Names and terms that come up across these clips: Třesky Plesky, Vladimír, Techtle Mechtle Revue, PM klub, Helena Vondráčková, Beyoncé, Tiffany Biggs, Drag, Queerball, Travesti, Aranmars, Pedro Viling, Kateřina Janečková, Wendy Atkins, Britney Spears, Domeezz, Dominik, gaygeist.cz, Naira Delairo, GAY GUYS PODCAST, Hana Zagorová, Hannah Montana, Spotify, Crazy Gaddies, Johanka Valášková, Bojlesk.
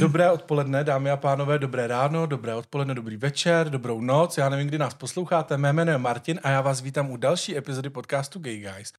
Dobré odpoledne, dámy a pánové, dobré ráno, dobré odpoledne, dobrý večer, dobrou noc. Já nevím, kdy nás posloucháte, mé jméno je Martin a já vás vítám u další epizody podcastu Gay Guys.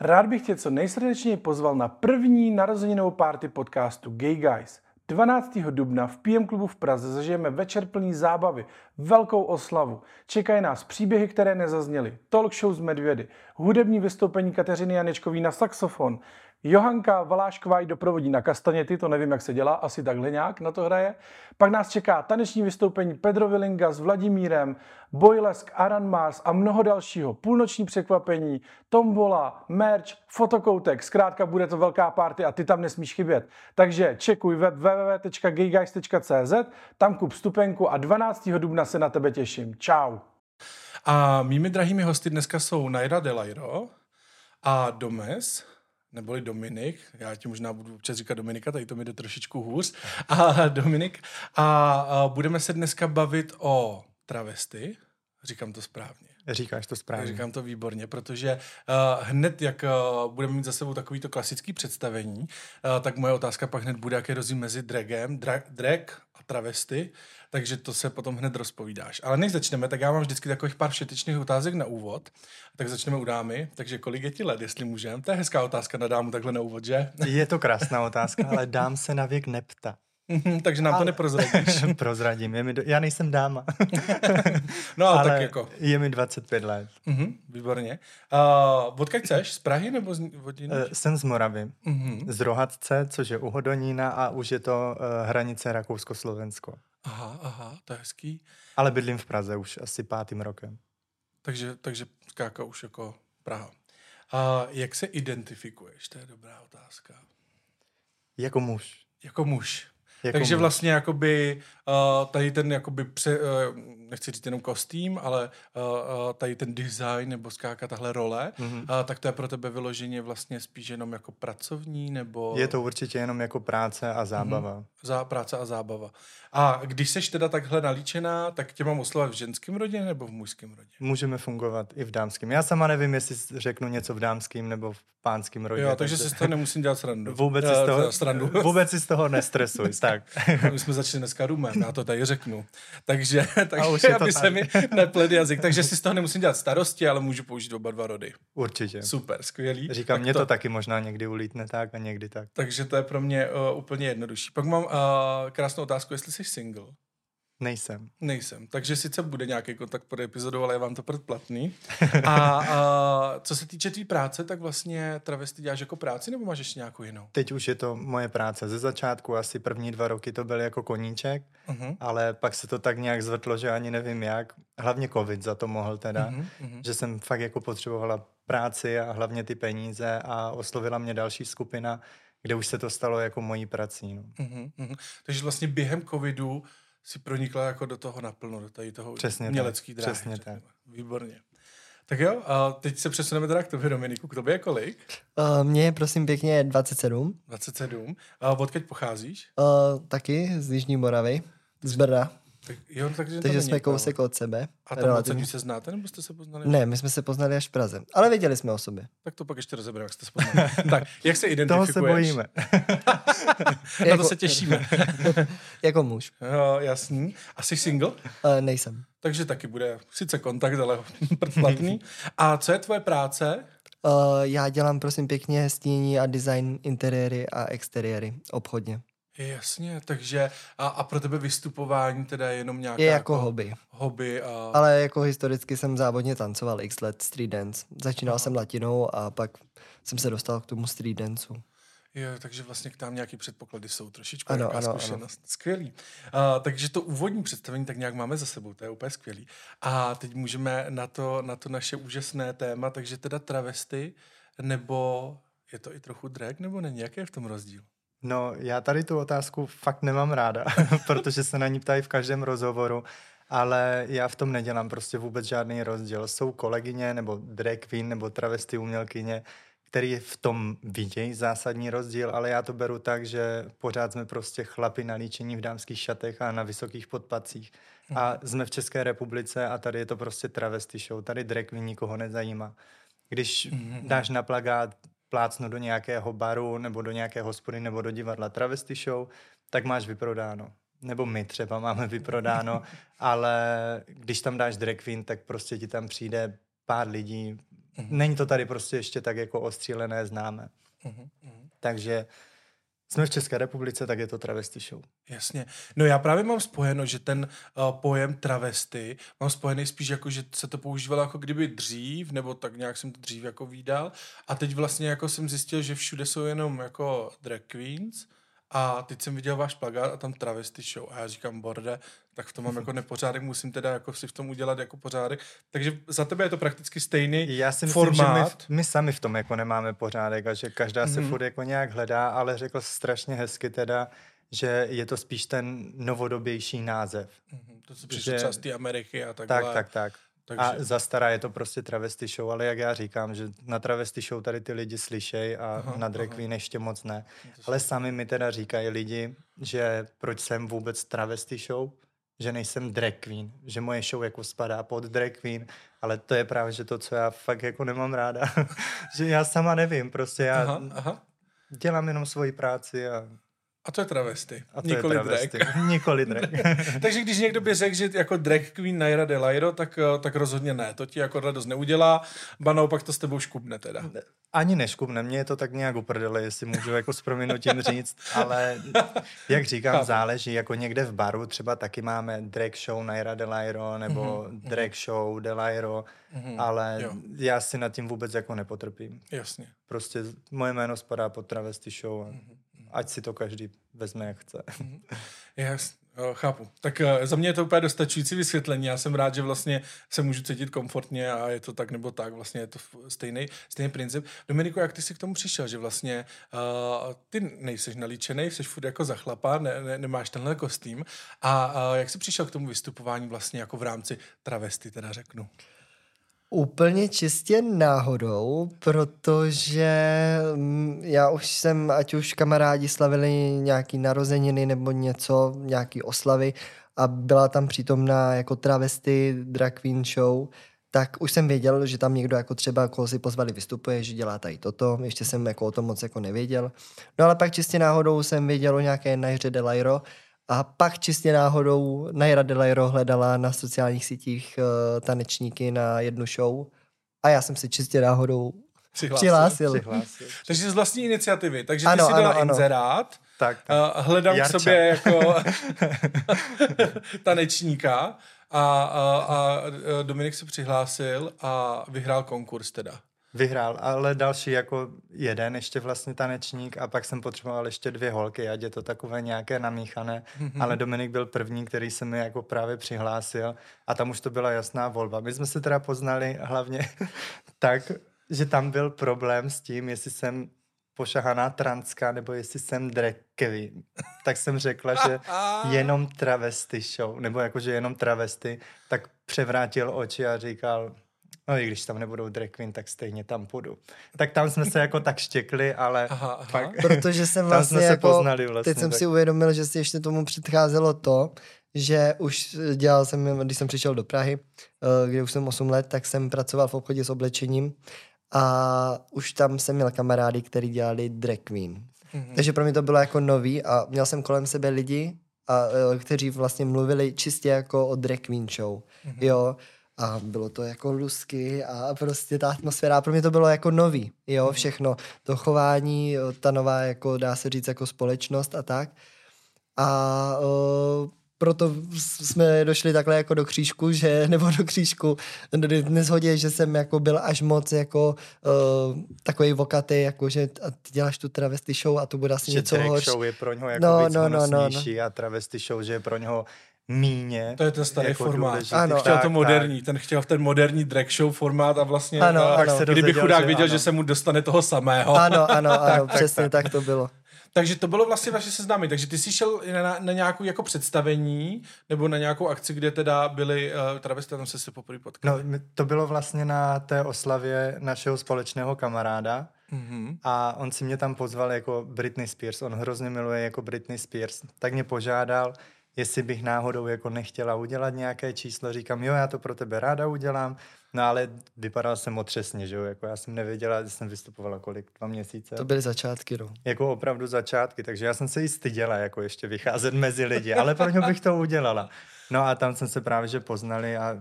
Rád bych tě co nejsrdečněji pozval na první narozeninovou party podcastu Gay Guys. 12. dubna v PM klubu v Praze zažijeme večer plný zábavy, velkou oslavu. Čekají nás příběhy, které nezazněly, talk show z Medvědy, hudební vystoupení Kateřiny Janečkový na saxofon, Johanka Valášková ji doprovodí na kastaněty, to nevím, jak se dělá, asi takhle nějak na to hraje. Pak nás čeká taneční vystoupení Pedro Vilinga s Vladimírem, Bojlesk, Aranmars a mnoho dalšího. Půlnoční překvapení, tombola, merch, fotokoutek, zkrátka bude to velká party a ty tam nesmíš chybět. Takže čekuj web www.gaygeist.cz, tam kup vstupenku a 12. dubna se na tebe těším. Čau. A mými drahými hosty dneska jsou Naira Delairo a Domeezz, neboli Dominik, já ti možná budu občas říkat Dominika, tady to mi jde trošičku hůř, a Dominik. A budeme se dneska bavit o travesty, říkám to správně. Říkáš to správně. Říkám to výborně, protože hned, jak budeme mít za sebou takovýto klasický představení, tak moje otázka pak hned bude, jak je rozdíl mezi dragem, drag a travesty, takže to se potom hned rozpovídáš. Ale než začneme, tak já mám vždycky takových pár všetečných otázek na úvod, tak začneme u dámy, takže kolik je ti let, jestli můžem? To je hezká otázka na dámu takhle na úvod, že? Je to krásná otázka, ale dám se na věk nepta. Takže nám ale... to neprozradíš. Prozradím, já nejsem dáma. No ale tak jako. Je mi 25 let. Výborně. Odkud seš? Z Prahy nebo z Vodiny? Jsem z Moravy. Z Rohatce, což je u Hodonína a už je to hranice Rakousko-Slovensko. Aha, to je hezký. Ale bydlím v Praze už asi 5. rokem. Takže skáka už jako Praha. Jak se identifikuješ? To je dobrá otázka. Jako muž. Takže vlastně jakoby tady ten jakoby nechci říct jenom kostým, ale tady ten design nebo skáka tahle role, tak to je pro tebe vyloženě vlastně spíš jenom jako pracovní nebo... Je to určitě jenom jako práce a zábava. Práce a zábava. A když seš teda takhle nalíčená, tak tě mám oslovat v ženském rodě nebo v mužském rodě? Můžeme fungovat i v dámském. Já sama nevím, jestli řeknu něco v dámském nebo v pánském rodě. Jo, takže si z toho nemusím dělat srandu. Vůbec si z toho nestresuj. Tak. My jsme začali dneska rumem, já to tady řeknu. Takže aby se mi nepled jazyk. Takže si z toho nemusím dělat starosti, ale můžu použít oba dva rody. Určitě. Super, skvělý. Říkám, tak mě to taky možná někdy ulítne tak a někdy tak. Takže to je pro mě úplně jednodušší. Pak mám krásnou otázku, jestli jsi single. Nejsem. Takže sice bude nějaký kontakt pod epizodou, ale je vám to předplatný. A co se týče tvý práce, tak vlastně travesty děláš jako práci nebo máš ještě nějakou jinou? Teď už je to moje práce. Ze začátku asi první 2 roky to byl jako koníček, ale pak se to tak nějak zvrtlo, že ani nevím jak. Hlavně covid za to mohl teda, že jsem fakt jako potřebovala práci a hlavně ty peníze a oslovila mě další skupina, kde už se to stalo jako mojí prací. No. Takže vlastně během covidu si pronikla jako do toho naplno, do tady toho umělecký dráhy. Přesně tak. Výborně. Tak jo, a teď se přesuneme teda k tobě, Dominiku. K tobě je kolik? Mně je prosím pěkně 27. 27. A odkud pocházíš? Taky z Jižní Moravy, z Brna. Takže jsme kousek od sebe. A tam relativně se znáte, nebo jste se poznali? Ne, my jsme se poznali až v Praze, ale věděli jsme o sobě. Tak to pak ještě rozebereme, jak jste se poznali. Tak, jak se identifikuješ? Toho se bojíme. Na to se těšíme. Jako muž. Jasný. A jsi single? Nejsem. Takže taky bude sice kontakt, ale platný. A co je tvoje práce? Já dělám prosím pěkně stínění a design interiéry a exteriéry obchodně. Jasně, takže a pro tebe vystupování teda je jenom nějaká... Je jako hobby a... Ale jako historicky jsem závodně tancoval x let street dance. Začínal jsem latinou a pak jsem se dostal k tomu street danceu. Jo, takže vlastně tam nějaký předpoklady jsou trošičku, nějaká zkušenost. Ano. Skvělý. Takže to úvodní představení tak nějak máme za sebou, to je úplně skvělý. A teď můžeme na to naše úžasné téma, takže teda travesty, nebo je to i trochu drag, nebo není? Jaký je v tom rozdíl? No, já tady tu otázku fakt nemám ráda, protože se na ní ptají v každém rozhovoru, ale já v tom nedělám prostě vůbec žádný rozdíl. Jsou kolegyně nebo drag queen nebo travesty umělkyně, který v tom vidějí zásadní rozdíl, ale já to beru tak, že pořád jsme prostě chlapi nalíčení v dámských šatech a na vysokých podpatcích. A jsme v České republice a tady je to prostě travesty show, tady drag queen nikoho nezajímá. Když dáš na plakát plácnu do nějakého baru nebo do nějaké hospody nebo do divadla travesty show, tak máš vyprodáno. Nebo my třeba máme vyprodáno, ale když tam dáš drag queen, tak prostě ti tam přijde pár lidí. Není to tady prostě ještě tak jako ostřílené známe. Takže jsme v České republice, tak je to travesty show. Jasně. No já právě mám spojeno, že ten pojem travesty mám spojený spíš jako, že se to používalo jako kdyby dřív, nebo tak nějak jsem to dřív jako vídal. A teď vlastně jako jsem zjistil, že všude jsou jenom jako drag queens. A teď jsem viděl váš plakát a tam travesty show. A já říkám, borde, tak v tom mám jako nepořádek, musím teda jako si v tom udělat jako pořádek. Takže za tebe je to prakticky stejný já si formát. Myslím, že my sami v tom jako nemáme pořádek a že každá se furt jako nějak hledá, ale řekl strašně hezky teda, že je to spíš ten novodobější název. To se přišlo třeba z té Ameriky a takhle. Tak. Takže... A za stará je to prostě travesty show, ale jak já říkám, že na travesty show tady ty lidi slyšej a na drag queen ještě moc ne. Ale sami mi teda říkají lidi, že proč jsem vůbec travesty show, že nejsem drag queen, že moje show jako spadá pod drag queen, ale to je právě že to, co já fakt jako nemám ráda. Že já sama nevím, prostě já dělám jenom svoji práci a... A to je travesty. Nikoli drag. Nikoli drag. Takže když někdo by řekl, že jako drag queen Naira Delairo, tak rozhodně ne. To ti jako radost neudělá, ba naopak to s tebou škubne teda. Ani neškubne, mně je to tak nějak uprdele, jestli můžu jako s prominutím říct, ale jak říkám, záleží. Jako někde v baru třeba taky máme drag show Naira Delairo nebo drag show Delairo, ale já si nad tím vůbec jako nepotrpím. Jasně. Prostě moje jméno spadá pod travesty show a... Ať si to každý vezme, jak chce. Yes, chápu. Tak za mě je to úplně dostačující vysvětlení. Já jsem rád, že vlastně se můžu cítit komfortně a je to tak nebo tak. Vlastně je to stejný princip. Dominiku, jak ty jsi k tomu přišel, že vlastně ty nejseš nalíčenej, jsi furt jako za chlapa, nemáš tenhle kostým. A jak jsi přišel k tomu vystupování vlastně jako v rámci travesty, teda řeknu? Úplně čistě náhodou, protože já už jsem, ať už kamarádi slavili nějaký narozeniny nebo něco, nějaký oslavy a byla tam přítomná jako travesty drag queen show, tak už jsem věděl, že tam někdo jako třeba, koho si pozvali, vystupuje, že dělá tady toto, ještě jsem jako o tom moc jako nevěděl. No ale pak čistě náhodou jsem věděl o nějaké Naiře Delairo a pak čistě náhodou Naira Delairo hledala na sociálních sítích tanečníky na jednu show a já jsem se čistě náhodou přihlásil. Takže z vlastní iniciativy, takže ano, ty si dala inzerát, tak. Hledám Jarča. K sobě jako tanečníka a Dominik se přihlásil a vyhrál konkurs teda. Vyhrál, ale další jako jeden ještě vlastně tanečník a pak jsem potřeboval ještě 2 holky, ať je to takové nějaké namíchané, ale Dominik byl první, který se mi jako právě přihlásil a tam už to byla jasná volba. My jsme se teda poznali hlavně tak, že tam byl problém s tím, jestli jsem pošahaná transka nebo jestli jsem drag queen. Tak jsem řekla, že jenom travesty show, nebo jakože jenom travesty, tak převrátil oči a říkal... No i když tam nebudou drag queen, tak stejně tam půjdu. Tak tam jsme se jako tak štěkli, ale pak... Protože jsem vlastně se jako... Poznali vlastně, teď jsem si uvědomil, že si ještě tomu předcházelo to, že už dělal jsem, když jsem přišel do Prahy, kde už jsem 8 let, tak jsem pracoval v obchodě s oblečením a už tam jsem měl kamarády, který dělali drag queen. Takže pro mě to bylo jako nový a měl jsem kolem sebe lidi, kteří vlastně mluvili čistě jako o drag queen show. Jo. A bylo to jako lusky a prostě ta atmosféra. Pro mě to bylo jako nový, jo, všechno. To chování, ta nová, jako dá se říct, jako společnost a tak. A proto jsme došli takhle jako do křížku, že, nebo do křížku, neshodě, že jsem jako byl až moc jako takovej vokatý, jako že ty děláš tu travesty show a to bude asi že něco hoř. Že show je pro něho jako víc honosnější a travesty show, že je pro něho míně. To je ten starý jako formát. Ano, chtěl tak, to moderní. Tak. Ten chtěl ten moderní drag show formát a vlastně ano, kdyby chudák viděl, že se mu dostane toho samého. Ano, přesně tak to bylo. Takže to bylo vlastně vaše seznámy. Takže ty jsi šel na nějakou jako představení nebo na nějakou akci, kde teda byli travesty, tam se poprvé potkali. No, to bylo vlastně na té oslavě našeho společného kamaráda, Mm-hmm. A on si mě tam pozval jako Britney Spears, on hrozně miluje jako Britney Spears, tak mě požádal, jestli bych náhodou jako nechtěla udělat nějaké číslo, říkám, jo, já to pro tebe ráda udělám, no ale vypadal jsem otřesně, že jo, jako já jsem nevěděla, že jsem vystupovala kolik, 2 měsíce. To byly začátky, no. Jako opravdu začátky, takže já jsem se i styděla, jako ještě vycházet mezi lidi, ale pro něho bych to udělala. No a tam jsem se právě, že poznali a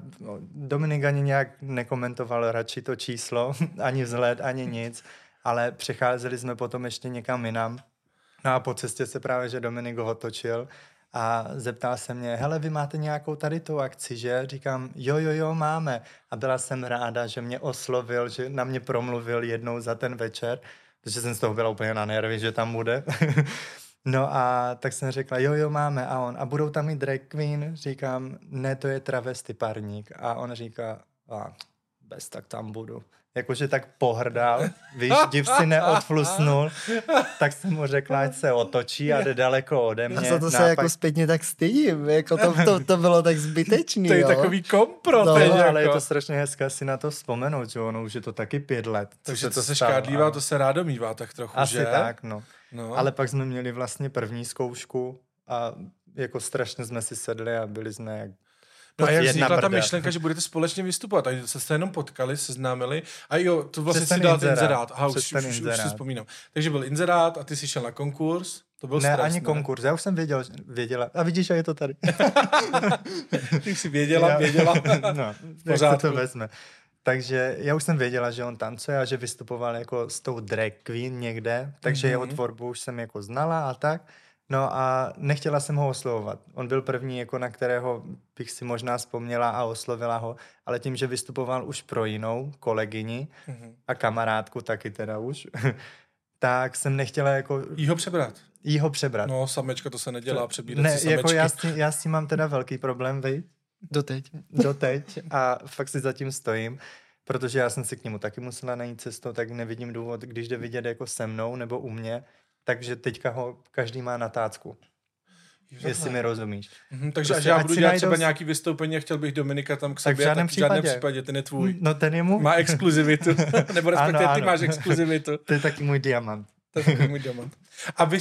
Dominik ani nějak nekomentoval radši to číslo, ani vzhled, ani nic, ale přecházeli jsme potom ještě někam jinam. No a po cestě se právě, že Dominik ho točil a zeptal se mě, hele, vy máte nějakou tady tu akci, že? Říkám, jo, máme. A byla jsem ráda, že mě oslovil, že na mě promluvil jednou za ten večer, protože jsem z toho byla úplně na nervy, že tam bude. No a tak jsem řekla, jo, máme. A on, a budou tam i drag queen? Říkám, ne, to je travesty parník. A on říká, bez, tak tam budu. Jakože tak pohrdal, víš, div si neodflusnul, tak jsem mu řekla, ať se otočí a jde daleko ode mě. A za to se jako zpětně tak stydím, jako to bylo tak zbytečný. To je takový kompro. No, ale je to strašně hezké si na to vzpomenout, že ono už je to taky 5 let. Takže to se škádlívá, to se rádomívá tak trochu, asi že? Asi tak, no. Ale pak jsme měli vlastně první zkoušku a jako strašně jsme si sedli a byli jsme jak... No a jak vznikla ta myšlenka, že budete společně vystupovat? Takže jste se jenom potkali, seznámili a jo, to vlastně si dal inzerát. Aha, už si vzpomínám. Takže byl inzerát a ty jsi šel na konkurs. To byl stres, ani konkurs, já už jsem věděla. A vidíš, a je to tady. Ty jsi věděla. No, pořád to vezme. Takže já už jsem věděla, že on tancuje a že vystupoval jako s tou drag queen někde, takže jeho tvorbu už jsem jako znala a tak. No a nechtěla jsem ho oslovovat. On byl první, jako na kterého bych si možná vzpomněla a oslovila ho, ale tím, že vystupoval už pro jinou kolegyni a kamarádku taky teda už, tak jsem nechtěla jako... Jí ho přebrat. No samečka, to se nedělá, přebírat si samečky. Jako já s tím mám teda velký problém, vej? Doteď. A fakt si za tím stojím, protože já jsem si k němu taky musela najít cestou, tak nevidím důvod, když jde vidět jako se mnou nebo u mě. Takže teďka ho každý má na tácku. Jestli mi rozumíš. Takže prostě, já budu dělat třeba nějaký vystoupení a chtěl bych Dominika tam k sobě, tak v žádném případě, ten je tvůj. No ten je můj. Má exkluzivitu. Nebo respektive ty máš exkluzivitu. To je taky můj diamant. A vy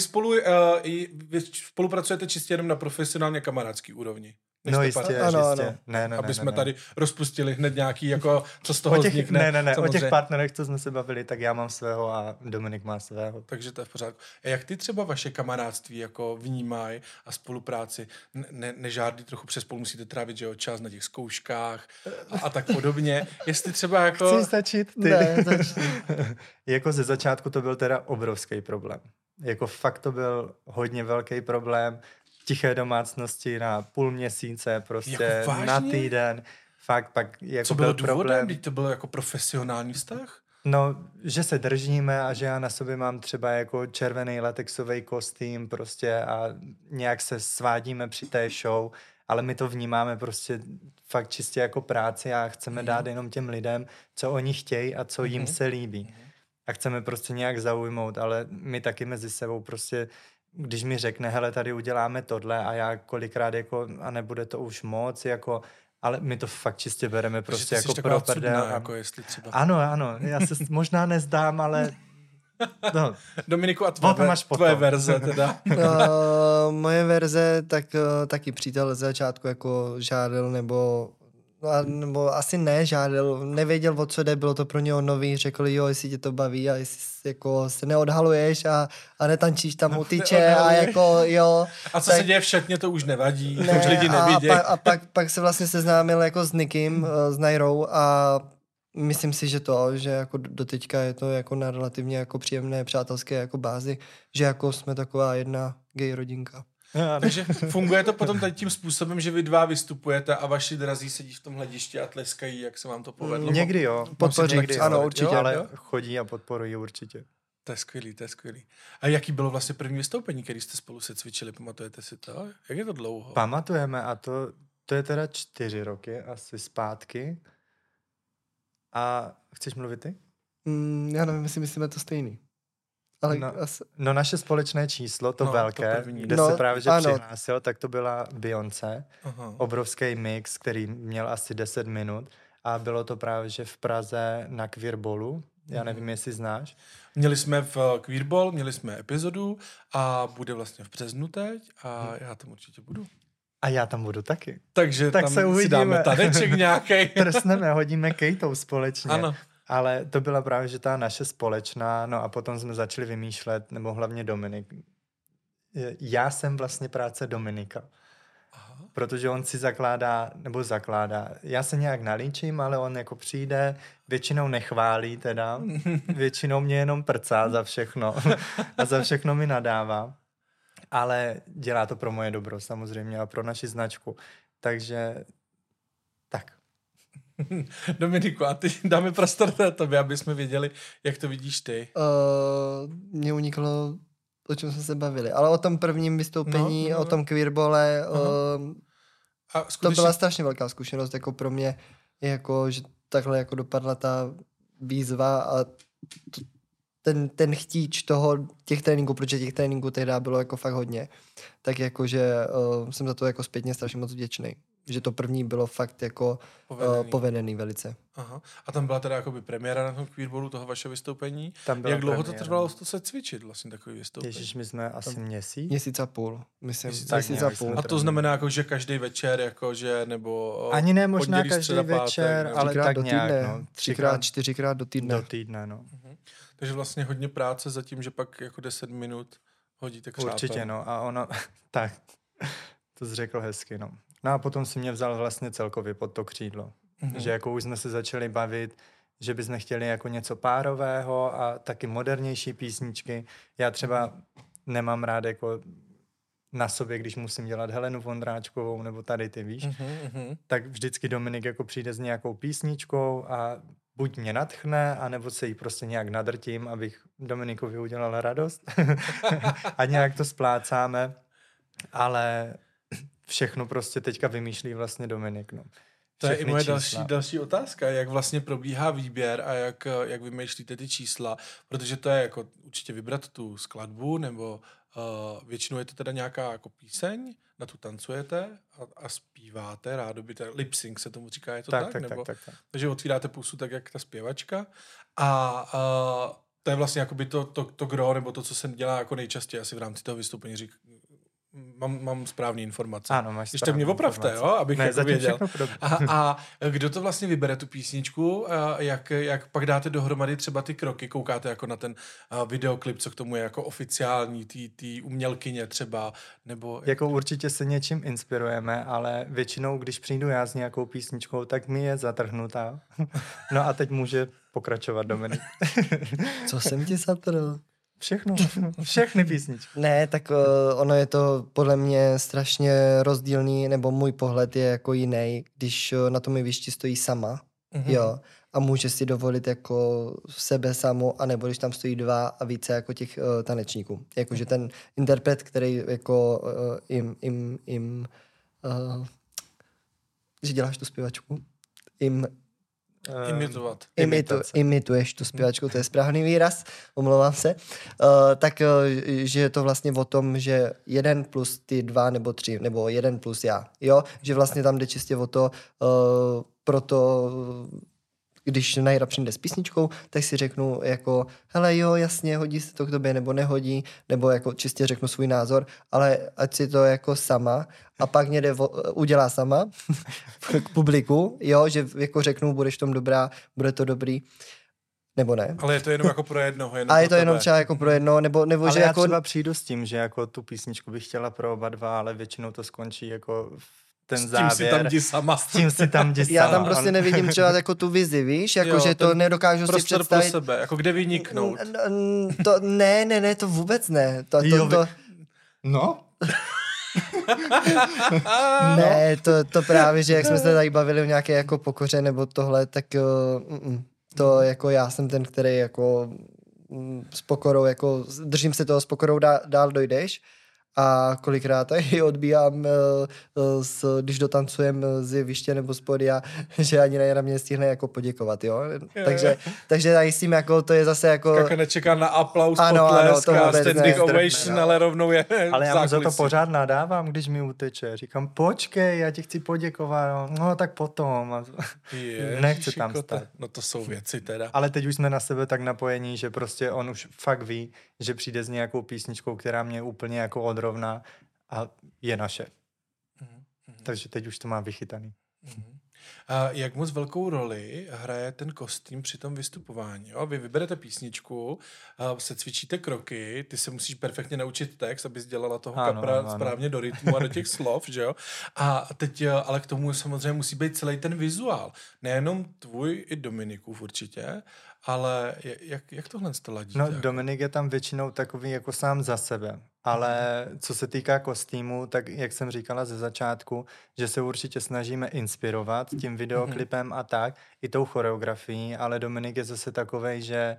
spolupracujete čistě jenom na profesionálně kamarádský úrovni? No jistě, jistě. Ne, aby jsme tady rozpustili hned nějaký, jako, co z toho vznikne. Ne, samozřejmě. O těch partnerech, co jsme se bavili, tak já mám svého a Dominik má svého. Takže to je v pořádku. A jak ty třeba vaše kamarádství jako vnímají a spolupráci? Nežádný trochu přes spolu musíte trávit, že jo, čas na těch zkouškách a tak podobně. Jestli třeba jako... Chci stačit ty. Ne, jako ze začátku to byl teda obrovský problém. Jako fakt to byl hodně velký problém. Tiché domácnosti na půl měsíce, prostě jako na týden. Fakt pak jako co bylo důvodem? Když to byl jako profesionální vztah? No, že se držíme a že já na sobě mám třeba jako červený latexový kostým prostě a nějak se svádíme při té show, ale my to vnímáme prostě fakt čistě jako práci a chceme dát jenom těm lidem, co oni chtějí a co jim se líbí. A chceme prostě nějak zaujmout, ale my taky mezi sebou prostě když mi řekne, hele, tady uděláme tohle a já kolikrát jako, a nebude to už moc, jako, ale my to fakt čistě bereme prostě jako pro prdel. Jako jestli třeba... Ano, já se možná nezdám, ale... No. Dominiku, a tvoje verze teda? Moje verze, tak taky přítel ze začátku jako žádal nebo asi nežádal, nevěděl, o co jde, bylo to pro něho nový, řekl, jo, jestli tě to baví a jestli jako se neodhaluješ a netančíš tam utyče a jako, jo. A co tak, se děje všetně, to už nevadí, ne, to už lidi nevidí. A pak se vlastně seznámil jako s Nikim, s Nairou a myslím si, že že jako doteďka je to jako na relativně jako příjemné přátelské jako bázi, že jako jsme taková jedna gay rodinka. Takže funguje to potom tady tím způsobem, že vy dva vystupujete a vaši drazí sedí v tom hledišti a tleskají, jak se vám to povedlo. Někdy jo, podpoří, ano, určitě, ale chodí a podporují určitě. To je skvělý. A jaký bylo vlastně první vystoupení, který jste spolu se cvičili, pamatujete si to? Jak je to dlouho? Pamatujeme a to je teda 4 roky asi zpátky. A chceš mluvit ty? Já nevím, jestli myslíme to stejný. Ale no naše společné číslo, to velké, to kde se právě že přihlásil, tak to byla Beyoncé. Obrovský mix, který měl asi 10 minut a bylo to právě že v Praze na Queerballu, Já nevím, jestli znáš. Měli jsme v Queerball, měli jsme epizodu a bude vlastně v březnu teď a já tam určitě budu. A já tam budu taky. Takže tak tam se uvidíme. Si dáme taneček nějakej. Prsneme, hodíme kejtou společně. Ano. Ale to byla právě, že ta naše společná, no a potom jsme začali vymýšlet, nebo hlavně Dominik. Já jsem vlastně práce Dominika. Aha. Protože on si zakládá. Já se nějak nalíčím, ale on jako přijde, většinou nechválí teda, většinou mě jenom prcá za všechno a za všechno mi nadává. Ale dělá to pro moje dobro samozřejmě a pro naši značku. Takže tak. Dominiku, a teď dáme prostor na tobě, aby jsme věděli, jak to vidíš ty. Mně uniklo, o čem jsme se bavili, ale o tom prvním vystoupení, o tom Queerbole, a skutečně... to byla strašně velká zkušenost jako pro mě, jako, že takhle jako dopadla ta výzva a ten chtíč toho, těch tréninků, protože těch tréninků tehdy bylo jako fakt hodně, tak jakože jsem za to jako zpětně strašně moc vděčný. Že to první bylo fakt jako povedený velice. Aha. A tam byla teda jakoby premiéra na tom Queerballu toho vašeho vystoupení. Jak dlouho to trvalo se cvičit vlastně takový vystoupení? Ježiš, my jsme asi měsíc? Měsíc a půl. Myslím. A to znamená jako, že každý večer jakože nebo... Ani ne možná každý večer, nebo... ale tak nějak. No. 3x, 4x do týdne. Do týdne, no. Uh-huh. Takže vlastně hodně práce za tím, že pak jako 10 minut hodíte křápem. Určitě, no. A ona... tak, to jsi řekl hezky, no. No a potom si mě vzal vlastně celkově pod to křídlo. Mm-hmm. Že jako už jsme se začali bavit, že bychom chtěli jako něco párového a taky modernější písničky. Já třeba nemám rád jako na sobě, když musím dělat Helenu Vondráčkovou nebo tady ty, víš. Mm-hmm. Tak vždycky Dominik jako přijde s nějakou písničkou a buď mě nadchne, anebo se jí prostě nějak nadrtím, abych Dominikovi udělal radost. A nějak to splácáme. Ale... všechno prostě teďka vymýšlí vlastně Dominik. No. To je i moje další otázka, jak vlastně probíhá výběr a jak vymýšlíte ty čísla, protože to je jako určitě vybrat tu skladbu, nebo většinou je to teda nějaká jako píseň, na tu tancujete a zpíváte rádoby, lip-sync se tomu říká, je to tak? Nebo, tak. Takže otvíráte pusu tak, jak ta zpěvačka a to je vlastně jakoby to gro, nebo to, co se dělá jako nejčastěji asi v rámci toho vystoupení říká. Mám správný informace. Ano, máš ještě mě opravte, jo, abych ne, jako věděl. A kdo to vlastně vybere tu písničku, jak pak dáte dohromady třeba ty kroky, koukáte jako na ten videoklip, co k tomu je jako oficiální, ty umělkyně třeba, nebo... Jako určitě se něčím inspirujeme, ale většinou, když přijdu já s nějakou písničkou, tak mi je zatrhnutá. No a teď může pokračovat Dominik. Co jsem ti zatrhl? Všechny písničky. Ne, tak ono je to podle mě strašně rozdílný, nebo můj pohled je jako jiný, když na tom jevišti stojí sama, jo, a může si dovolit jako sebe samu, anebo když tam stojí dva a více jako těch tanečníků. Jakože ten interpret, který jako že děláš tu zpěvačku, imituješ tu zpěvačku, to je správný výraz, omlouvám se, tak že je to vlastně o tom, že 1 + 2 nebo 3, nebo 1 + já, jo, že vlastně tam jde čistě o to, proto když Naira přijde s písničkou, tak si řeknu jako, hele jo, jasně, hodí se to k tobě, nebo nehodí, nebo jako čistě řeknu svůj názor, ale ať si to jako sama a pak mě udělá sama k publiku, jo, že jako řeknu, budeš tom dobrá, bude to dobrý, nebo ne. Ale je to jenom jako pro jednoho. Jenom a je to jenom třeba jako pro jednoho, nebo ale že já jako... třeba přijdu s tím, že jako tu písničku bych chtěla pro oba dva, ale většinou to skončí jako... ten závěr. S tím si tam jdi sama. Já tam prostě nevidím třeba jako tu vizi, víš? Jako, jo, že to nedokážu si představit. Pro sebe, jako kde vyniknout. To, ne, to vůbec ne. To... No? Ne, to právě, že jak jsme se tady bavili o nějaké jako pokoře nebo tohle, tak to jako já jsem ten, který jako s pokorou, jako držím se toho, s pokorou dál dojdeš. a kolikrát ji odbíjám, když dotancujem z jeviště nebo z podia, že ani Naira mě stihne jako poděkovat, jo? Takže tady s tím jako to je zase jako... Kaka nečeká na aplaus, potlesk a standing ovation, ale rovnou je ale já mu za to pořád nadávám, když mi uteče. Říkám, počkej, já ti chci poděkovat, no tak potom. Nechci tam stát. No to jsou věci teda. Ale teď už jsme na sebe tak napojení, že prostě on už fakt ví, že přijde s nějakou písničkou, která mě úplně jako odrovná a je naše. Mm-hmm. Takže teď už to má vychytaný. Mm-hmm. A jak moc velkou roli hraje ten kostým při tom vystupování? Jo? Vy vyberete písničku, se cvičíte kroky, ty se musíš perfektně naučit text, abys dělala toho kapra správně do rytmu a do těch slov, že jo? A teď, ale k tomu samozřejmě musí být celý ten vizuál. Nejenom tvůj, i Dominikův určitě, ale jak tohle to ladíte? No, Dominik je tam většinou takový jako sám za sebe, ale co se týká kostýmu, tak jak jsem říkala ze začátku, že se určitě snažíme inspirovat tím videoklipem a tak, i tou choreografií, ale Dominik je zase takovej, že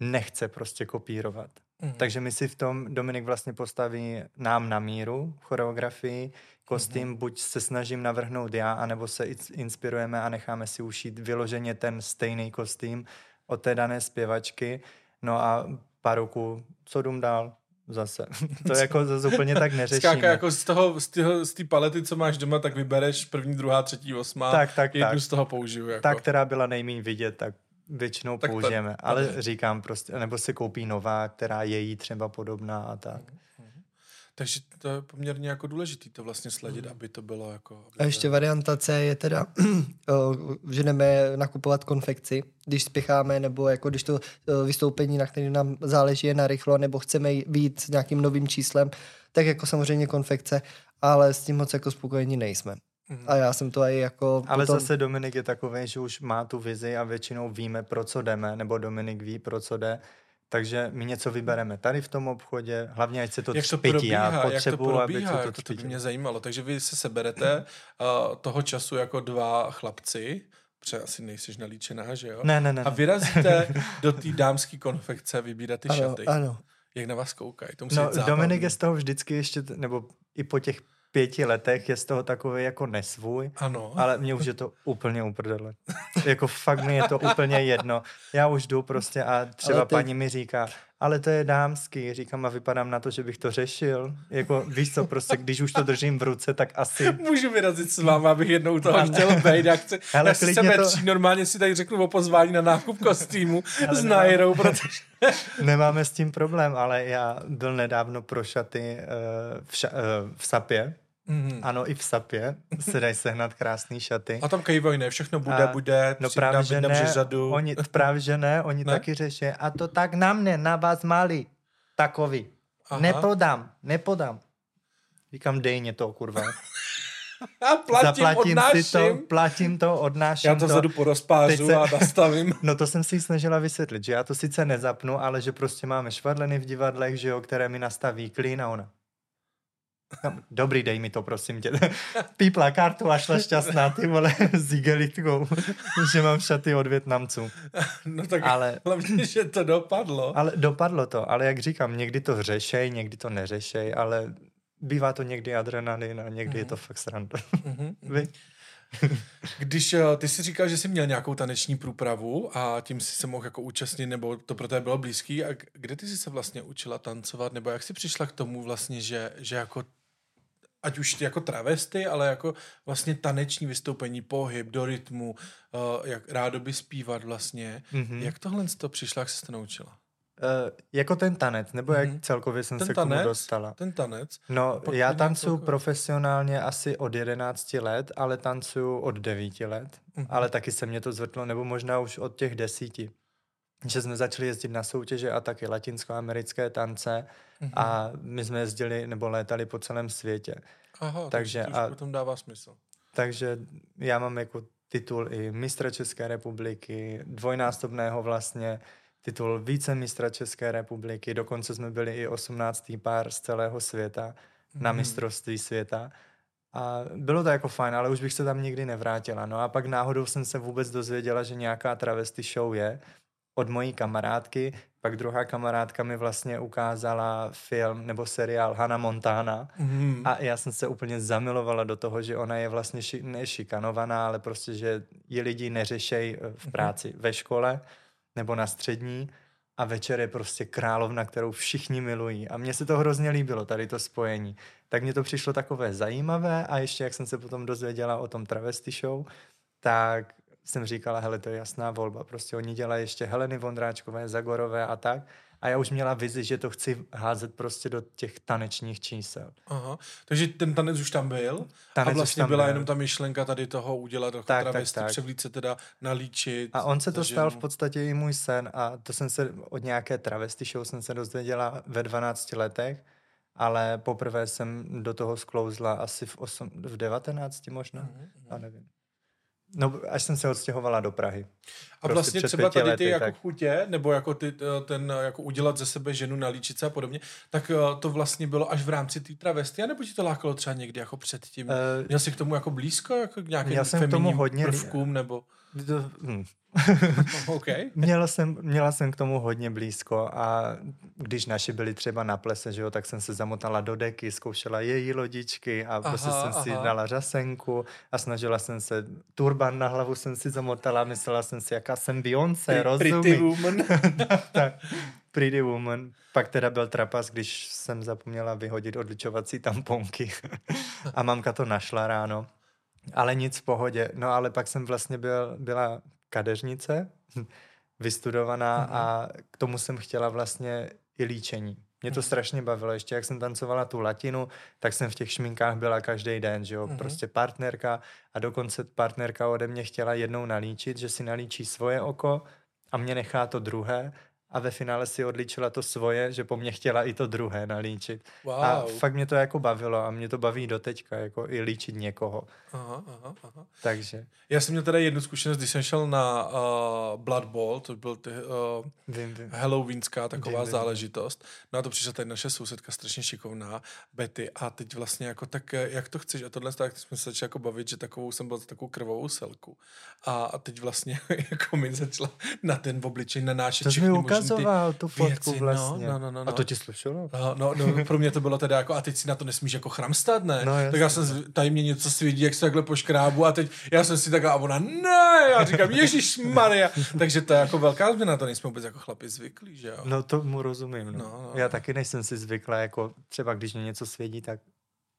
nechce prostě kopírovat. Takže my si v tom Dominik vlastně postaví nám na míru choreografii, kostým buď se snažím navrhnout já, anebo se inspirujeme a necháme si ušít vyloženě ten stejný kostým od té dané zpěvačky, no a pár roku, co dům dál, zase. To jako zase úplně tak neřešíme. Skáka jako z té palety, co máš doma, tak vybereš první, druhá, třetí, osmá, tak jednu z toho použiju. Jako. Ta, která byla nejméně vidět, tak většinou tak použijeme. Ale říkám prostě, nebo se koupí nová, která je jí třeba podobná a tak. Takže to je poměrně jako důležitý to vlastně sledit, aby to bylo jako... A ještě varianta C je teda, že jdeme nakupovat konfekci, když spěcháme, nebo jako když to vystoupení, na kterém nám záleží, je narychlo, nebo chceme být s nějakým novým číslem, tak jako samozřejmě konfekce, ale s tím moc jako spokojení nejsme. A já jsem to i jako... Ale potom... zase Dominik je takový, že už má tu vizi a většinou víme, pro co jdeme, nebo Dominik ví, pro co jde. Takže my něco vybereme tady v tom obchodě, hlavně ať se to třpytí, já potřebuji, aby se to třpytí. To by mě zajímalo, takže vy se seberete toho času jako dva chlapci, protože asi nejsiš nalíčená, že jo? Ne. A vyrazíte do té dámské konfekce vybírat ty šaty. Ano. Jak na vás koukají? No, Dominik je z toho vždycky ještě, nebo i po těch 5 letech je z toho takový jako nesvůj, ano. Ale mě už je to úplně uprdele. Jako fakt mi je to úplně jedno. Já už jdu prostě a třeba ty... paní mi říká, ale to je dámský. Říkám a vypadám na to, že bych to řešil. Jako víš co, prostě když už to držím v ruce, tak asi... Můžu vyrazit s váma, abych jednou toho chtěl bejt. Já si sebetří, normálně si tady řeknu o pozvání na nákup kostýmu s Nairou, protože... Nemáme s tím problém, ale já byl nedávno pro šaty v Sapě. Ano, i v Sapě se dají sehnat krásný šaty. A tam kejvoj, ne, všechno bude, no právě že ne, oni ne? Taky řeší. A to tak na mne, na vás malý, takový. Aha. Nepodám. Říkám, dej mě to, kurva. Já platím to, odnáším. Já to vzadu porozpářu a nastavím. No to jsem si ji snažila vysvětlit, že já to sice nezapnu, ale že prostě máme švadleny v divadlech, že jo, které mi nastaví klín a ona. Dobrý, dej mi to, prosím tě. Pípla kartu a šla šťastná, ty vole, s igelitkou, že mám šaty od Vietnamců. No tak ale, hlavně, že to dopadlo. Ale dopadlo to, ale jak říkám, někdy to řešej, někdy to neřešej, ale bývá to někdy adrenalin a někdy je to fakt sranda. Když ty si říkal, že jsi měl nějakou taneční průpravu a tím jsi se mohl jako účastnit, nebo to pro tebe bylo blízký, a kde ty jsi se vlastně učila tancovat, nebo jak jsi přišla k tomu vlastně, že jako ať už jako travesty, ale jako vlastně taneční vystoupení, pohyb, do rytmu, jak rádoby zpívat vlastně. Jak tohle to přišla, jak jsi to naučila? Jako ten tanec, nebo jak celkově jsem se k tomu dostala? Ten tanec? No, já tancuju profesionálně asi od 11 let, ale tancuju od 9 let. Ale taky se mě to zvrtlo, nebo možná už od těch 10. Že jsme začali jezdit na soutěže a taky latinskoamerické tance a my jsme jezdili nebo létali po celém světě. Aha, takže to už potom dává smysl. Takže já mám jako titul i mistra České republiky, dvojnásobného vlastně titul vícemistra České republiky, dokonce jsme byli i 18. pár z celého světa na mistrovství světa. A bylo to jako fajn, ale už bych se tam nikdy nevrátila. No a pak náhodou jsem se vůbec dozvěděla, že nějaká travesty show je od mojí kamarádky, Pak druhá kamarádka mi vlastně ukázala film nebo seriál Hannah Montana a já jsem se úplně zamilovala do toho, že ona je vlastně nešikanovaná, ale prostě, že ji lidi neřešejí v práci, ve škole nebo na střední a večer je prostě královna, kterou všichni milují. A mně se to hrozně líbilo, tady to spojení. Tak mně to přišlo takové zajímavé a ještě jak jsem se potom dozvěděla o tom travesty show, tak jsem říkala, hele, to je jasná volba. Prostě oni dělají ještě Heleny Vondráčkové, Zagorové a tak. A já už měla vizi, že to chci házet prostě do těch tanečních čísel. Aha. Takže ten tanec už tam byl a vlastně byla jenom ta myšlenka tady toho udělat travesty, převlít se teda, nalíčit. A on se to stal v podstatě i můj sen a to jsem se od nějaké travesty show jsem se dozvěděla ve 12 letech, ale poprvé jsem do toho sklouzla asi v 19 možná, a nevím. No, až jsem se odstěhovala do Prahy. A vlastně prostě třeba tady ty lety, jako tak... chutě, nebo jako ty, ten jako udělat ze sebe ženu, nalíčit se a podobně, tak to vlastně bylo až v rámci té travesty, nebo ti to lákalo třeba někdy jako předtím? Měl jsi k tomu jako blízko, jako k nějakým feminním prvkům, nebo... Okay. Měla jsem k tomu hodně blízko a když naši byli třeba na plese, že jo, tak jsem se zamotala do deky, zkoušela její lodičky a prostě jsem si dala řasenku a snažila jsem se, turban na hlavu jsem si zamotala, myslela jsem si, jaká jsem Beyoncé, rozumí. Pretty woman. Tak, pretty woman. Pak teda byl trapas, když jsem zapomněla vyhodit odličovací tamponky a mamka to našla ráno. Ale nic, v pohodě. No ale pak jsem vlastně byla kadeřnice, vystudovaná a k tomu jsem chtěla vlastně i líčení. Mě to strašně bavilo. Ještě jak jsem tancovala tu latinu, tak jsem v těch šminkách byla každý den, že jo? Prostě partnerka a dokonce partnerka ode mě chtěla jednou nalíčit, že si nalíčí svoje oko a mě nechá to druhé a ve finále si odlíčila to svoje, že po mně chtěla i to druhé nalíčit. Wow. A fakt mě to jako bavilo a mě to baví doteďka, jako i líčit někoho. Aha. Takže. Já jsem měl teda jednu zkušenost, když jsem šel na Blood Bowl, to byl halloweenská taková záležitost. No a to přišla tady naše sousedka, strašně šikovná, Betty, a teď vlastně jako tak, jak to chceš? A tohle tak jsme se začali jako bavit, že jsem byl takovou krvovou selku. A teď vlastně jako mi začala na ten obličej nanášet ukazoval tu fotku vlastně. No. A to ti slyšelo? No, pro mě to bylo teda jako, a teď si na to nesmíš jako chramstat, ne? No, tak já jsem tady mě něco svědí, jak se takhle poškrábu a teď já jsem si taková, a ona ne, já říkám, ježišmarja. Takže to je jako velká změna, to nejsme vůbec jako chlapi zvyklí, že jo? No to mu rozumím. No. Já taky nejsem si zvyklá, jako třeba když mě něco svědí, tak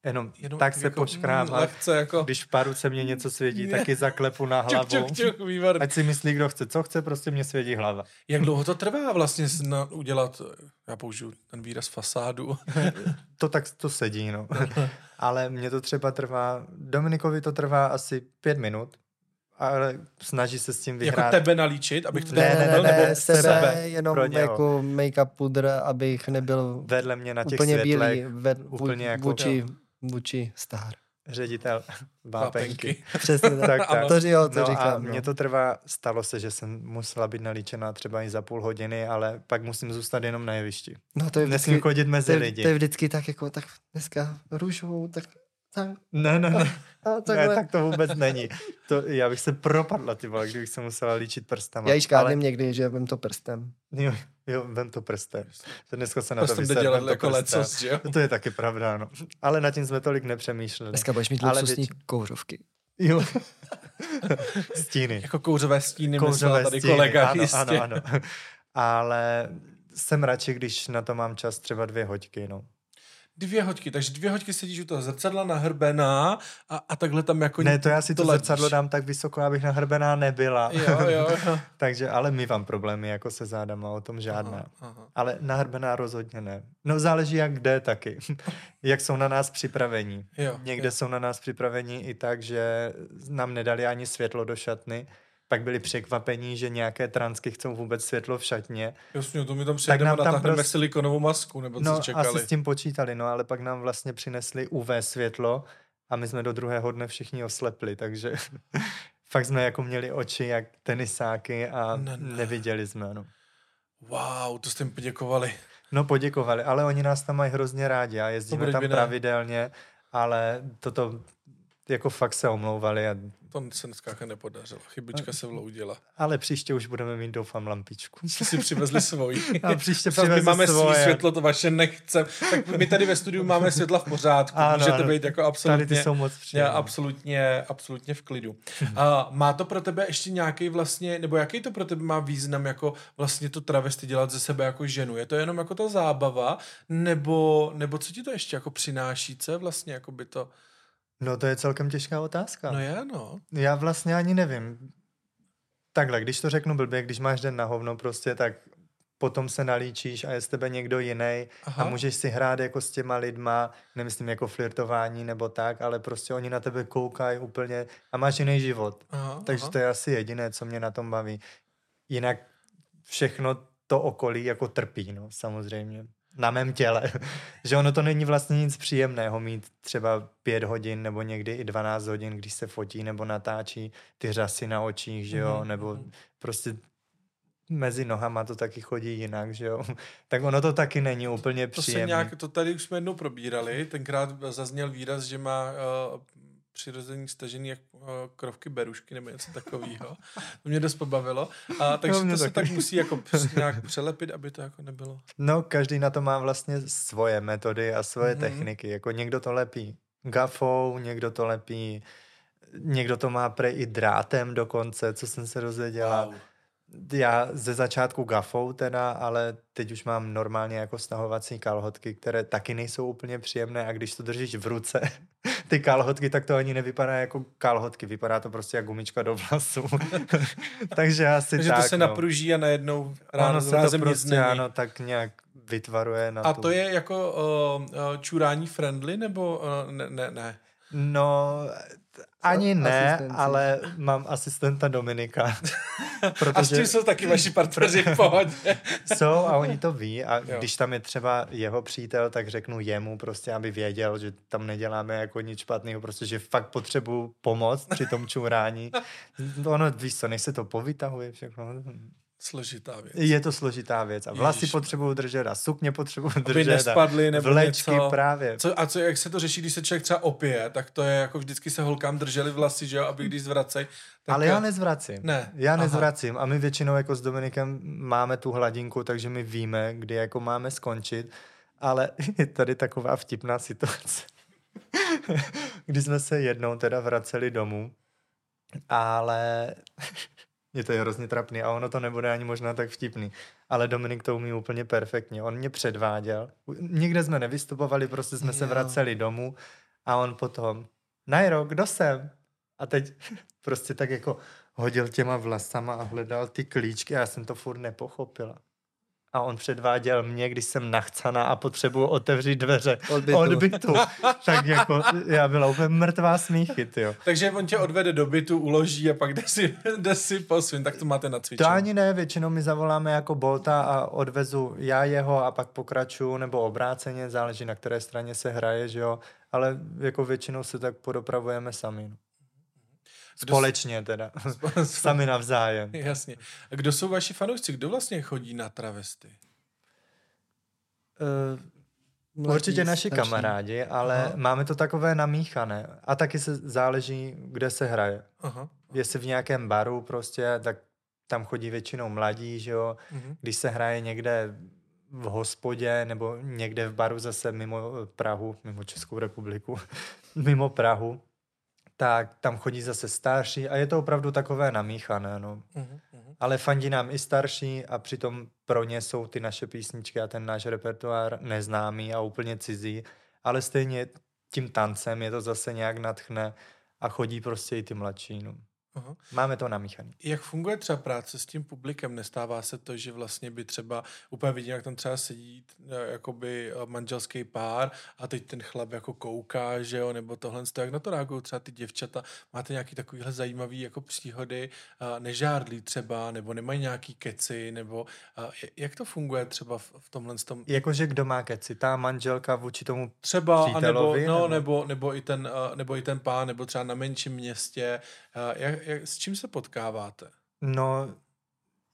jenom tak se jako poškrábám. Jako... Když v paruce mě něco svědí, taky zaklepu na hlavu. Čuk, výborný. Ať si myslí, kdo chce. Co chce, prostě mě svědí hlava. Jak dlouho to trvá vlastně udělat, já použiju ten výraz fasádu. To tak to sedí, no. Ale mě to třeba trvá, Dominikovi to trvá asi 5 minut, ale snaží se s tím vyhrát. Jako tebe nalíčit, abych to nebyl? Ne, sebe, jenom jako make-up pudr, abych nebyl vedle mě na těch světlech. Úplně jako... Buči Star. Ředitel vápenky. Přesně tak. To říkám. A mně to trvá, stalo se, že jsem musela být nalíčená třeba i za půl hodiny, ale pak musím zůstat jenom na jevišti. No to je vždycky, nesmím chodit mezi lidi. To je vždycky tak jako, tak dneska růžovou, tak. Ne. Ne, tak to vůbec není. To, já bych se propadla, ty vole, kdybych se musela líčit prstama. Já ji škádlím někdy, že vem to prstem. Jo, vem to prstem. Dneska se na to vysadím jako lecos, jo? To je taky pravda, no. Ale nad tím jsme tolik nepřemýšleli. Dneska budeš mít luxusní kouřovky. Jo. Stíny. Jako kouřové stíny, myslel tady kolega. Ano. Ale jsem radši, když na to mám čas třeba 2 hoďky, no. 2 hoďky, takže 2 hoďky sedíš u toho zrcadla nahrbená a takhle tam jako... Ne, to já si to zrcadlo dám tak vysoko, abych nahrbená nebyla. Jo. Takže, ale my vám problémy jako se zádama, o tom žádná. Aha. Ale nahrbená rozhodně ne. No záleží jak kde taky. Jak jsou na nás připravení. Někde jsou na nás připravení i tak, že nám nedali ani světlo do šatny. Pak byli překvapení, že nějaké transky chcou vůbec světlo v šatně. Jasně, to mi tam přijedeme, natáhneme silikonovou masku, nebo co čekali. No, asi s tím počítali, no, ale pak nám vlastně přinesli UV světlo a my jsme do druhého dne všichni oslepli, takže fakt jsme jako měli oči jak tenisáky a neviděli jsme, no. Wow, to jste jim poděkovali. No, poděkovali, ale oni nás tam mají hrozně rádi a jezdíme tam pravidelně, ale toto... jako fakt se omlouvali. A... To se dneska nepodařilo. Chybička se vloudila. Ale příště už budeme mít, doufám, lampičku. Jste si přivezli svoji. A příště přivezli máme svoje. Svý světlo, to vaše nechcem. Tak my tady ve studiu máme světla v pořádku. Ano, můžete být jako absolutně, tady ty jsou moc příjemné. absolutně v klidu. A má to pro tebe ještě nějaký vlastně, nebo jaký to pro tebe má význam jako vlastně to travesty dělat ze sebe jako ženu? Je to jenom jako ta zábava? Nebo co ti to ještě jako přináší? Co vlastně jako by to... No to je celkem těžká otázka. No já no. Já vlastně ani nevím. Takhle, když to řeknu blbě, když máš den na hovno prostě, tak potom se nalíčíš a je z tebe někdo jiný a můžeš si hrát jako s těma lidma, nemyslím jako flirtování nebo tak, ale prostě oni na tebe koukají úplně a máš jiný život. Aha, takže aha. To je asi jediné, co mě na tom baví. Jinak všechno to okolí jako trpí, no samozřejmě. Na mém těle, že ono to není vlastně nic příjemného mít třeba 5 hodin nebo někdy i 12 hodin, když se fotí nebo natáčí ty řasy na očích, že jo, nebo prostě mezi nohama to taky chodí jinak, že jo, tak ono to taky není úplně příjemné. To tady už jsme jednou probírali, tenkrát zazněl výraz, že má... přirození stažený jak krovky berušky nebo něco takového. To mě dost pobavilo. A takže to se tak musí jako nějak přelepit, aby to jako nebylo. No, každý na to má vlastně svoje metody a svoje techniky. Jako někdo to lepí gafou, někdo to lepí, někdo to má i drátem dokonce, co jsem se dozvěděla. Wow. Já ze začátku gafou teda, ale teď už mám normálně jako stahovací kalhotky, které taky nejsou úplně příjemné a když to držíš v ruce, ty kalhotky, tak to ani nevypadá jako kalhotky, vypadá to prostě jako gumička do vlasů. Takže asi tak. Takže to se napruží a najednou ráno zrázem nic není. Ano, tak nějak vytvaruje na to. A to je jako čurání friendly nebo ne? No, ani ne, ale mám asistenta Dominika. Protože... A s tím jsou taky vaši partneři v pohodě. Jsou a oni to ví a jo. Když tam je třeba jeho přítel, tak řeknu jemu prostě, aby věděl, že tam neděláme jako nic špatného, prostě, že fakt potřebuju pomoc při tom čůrání. Ono, víš co, než se to povytahuje všechno. Složitá věc. Je to složitá věc. A vlasy potřebují držet a sukně potřebují držet. Aby nespadly nebo vlečky něco. Právě. Co, jak se to řeší, když se člověk třeba opije, tak to je jako vždycky se holkám drželi vlasy, že jo, aby když zvracej. Ale já nezvracím. Ne. Já nezvracím a my většinou jako s Dominikem máme tu hladinku, takže my víme, kdy jako máme skončit, ale je tady taková vtipná situace. Když jsme se jednou teda vraceli domů, ale... Je to hrozně trapný a ono to nebude ani možná tak vtipný. Ale Dominik to umí úplně perfektně. On mě předváděl. Nikde jsme nevystupovali, prostě jsme se vraceli domů a on potom Nairo, kdo jsem? A teď prostě tak jako hodil těma vlasama a hledal ty klíčky a já jsem to furt nepochopila. A on předváděl mě, když jsem nachcaná a potřebuju otevřít dveře od bytu. Tak jako já byla úplně mrtvá smíchy, tyjo. Takže on tě odvede do bytu, uloží a pak jde si posvím, tak to máte nacvičeno. To ani ne, většinou my zavoláme jako Bolta a odvezu já jeho a pak pokračuju nebo obráceně, záleží na které straně se hraje, že jo, ale jako většinou se tak podopravujeme sami. Společně teda. Sami navzájem. Jasně. A kdo jsou vaši fanoušci? Kdo vlastně chodí na travesty? Určitě naši kamarádi, ale máme to takové namíchané. A taky se záleží, kde se hraje. Aha. Jestli v nějakém baru prostě, tak tam chodí většinou mladí, že jo. Mhm. Když se hraje někde v hospodě nebo někde v baru zase mimo Prahu, mimo Českou republiku, mimo Prahu, tak tam chodí zase starší a je to opravdu takové namíchané, no. Ale fandí nám i starší a přitom pro ně jsou ty naše písničky a ten náš repertoár neznámý a úplně cizí, ale stejně tím tancem je to zase nějak nadchne a chodí prostě i ty mladší, no. Máme to namíchané. Jak funguje třeba práce s tím publikem? Nestává se to, že vlastně by třeba úplně vidím, jak tam třeba sedí jakoby manželský pár a teď ten chlap jako kouká, že jo, nebo tohle. Jak na to reagují třeba ty děvčata? Máte nějaký takovýhle zajímavý jako příhody? Nežárlí třeba, nebo nemají nějaký keci, nebo jak to funguje třeba v tomhle tom? Jakože kdo má keci? Ta manželka vůči tomu třeba, přítelovi? Třeba, nebo i ten pán, nebo třeba na menším městě. Jak, s čím se potkáváte? No,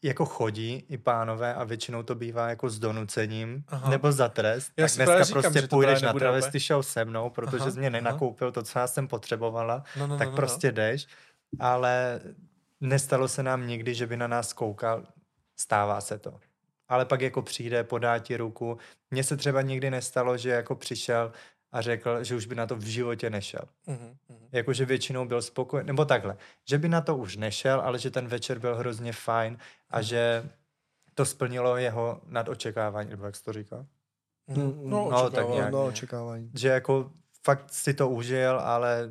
jako chodí i pánové a většinou to bývá jako s donucením nebo za trest. Já tak dneska říkám, prostě půjdeš na travesty show se mnou, protože jsi mě nenakoupil to, co já jsem potřebovala, tak prostě jdeš. Ale nestalo se nám nikdy, že by na nás koukal, stává se to. Ale pak jako přijde, podá ti ruku. Mně se třeba nikdy nestalo, že jako přišel a řekl, že už by na to v životě nešel. Jakože většinou byl spokojený, nebo takhle, že by na to už nešel, ale že ten večer byl hrozně fajn a že to splnilo jeho nadočekávání, nebo jak jsi to říkal? Očekávání. Že jako fakt si to užil, ale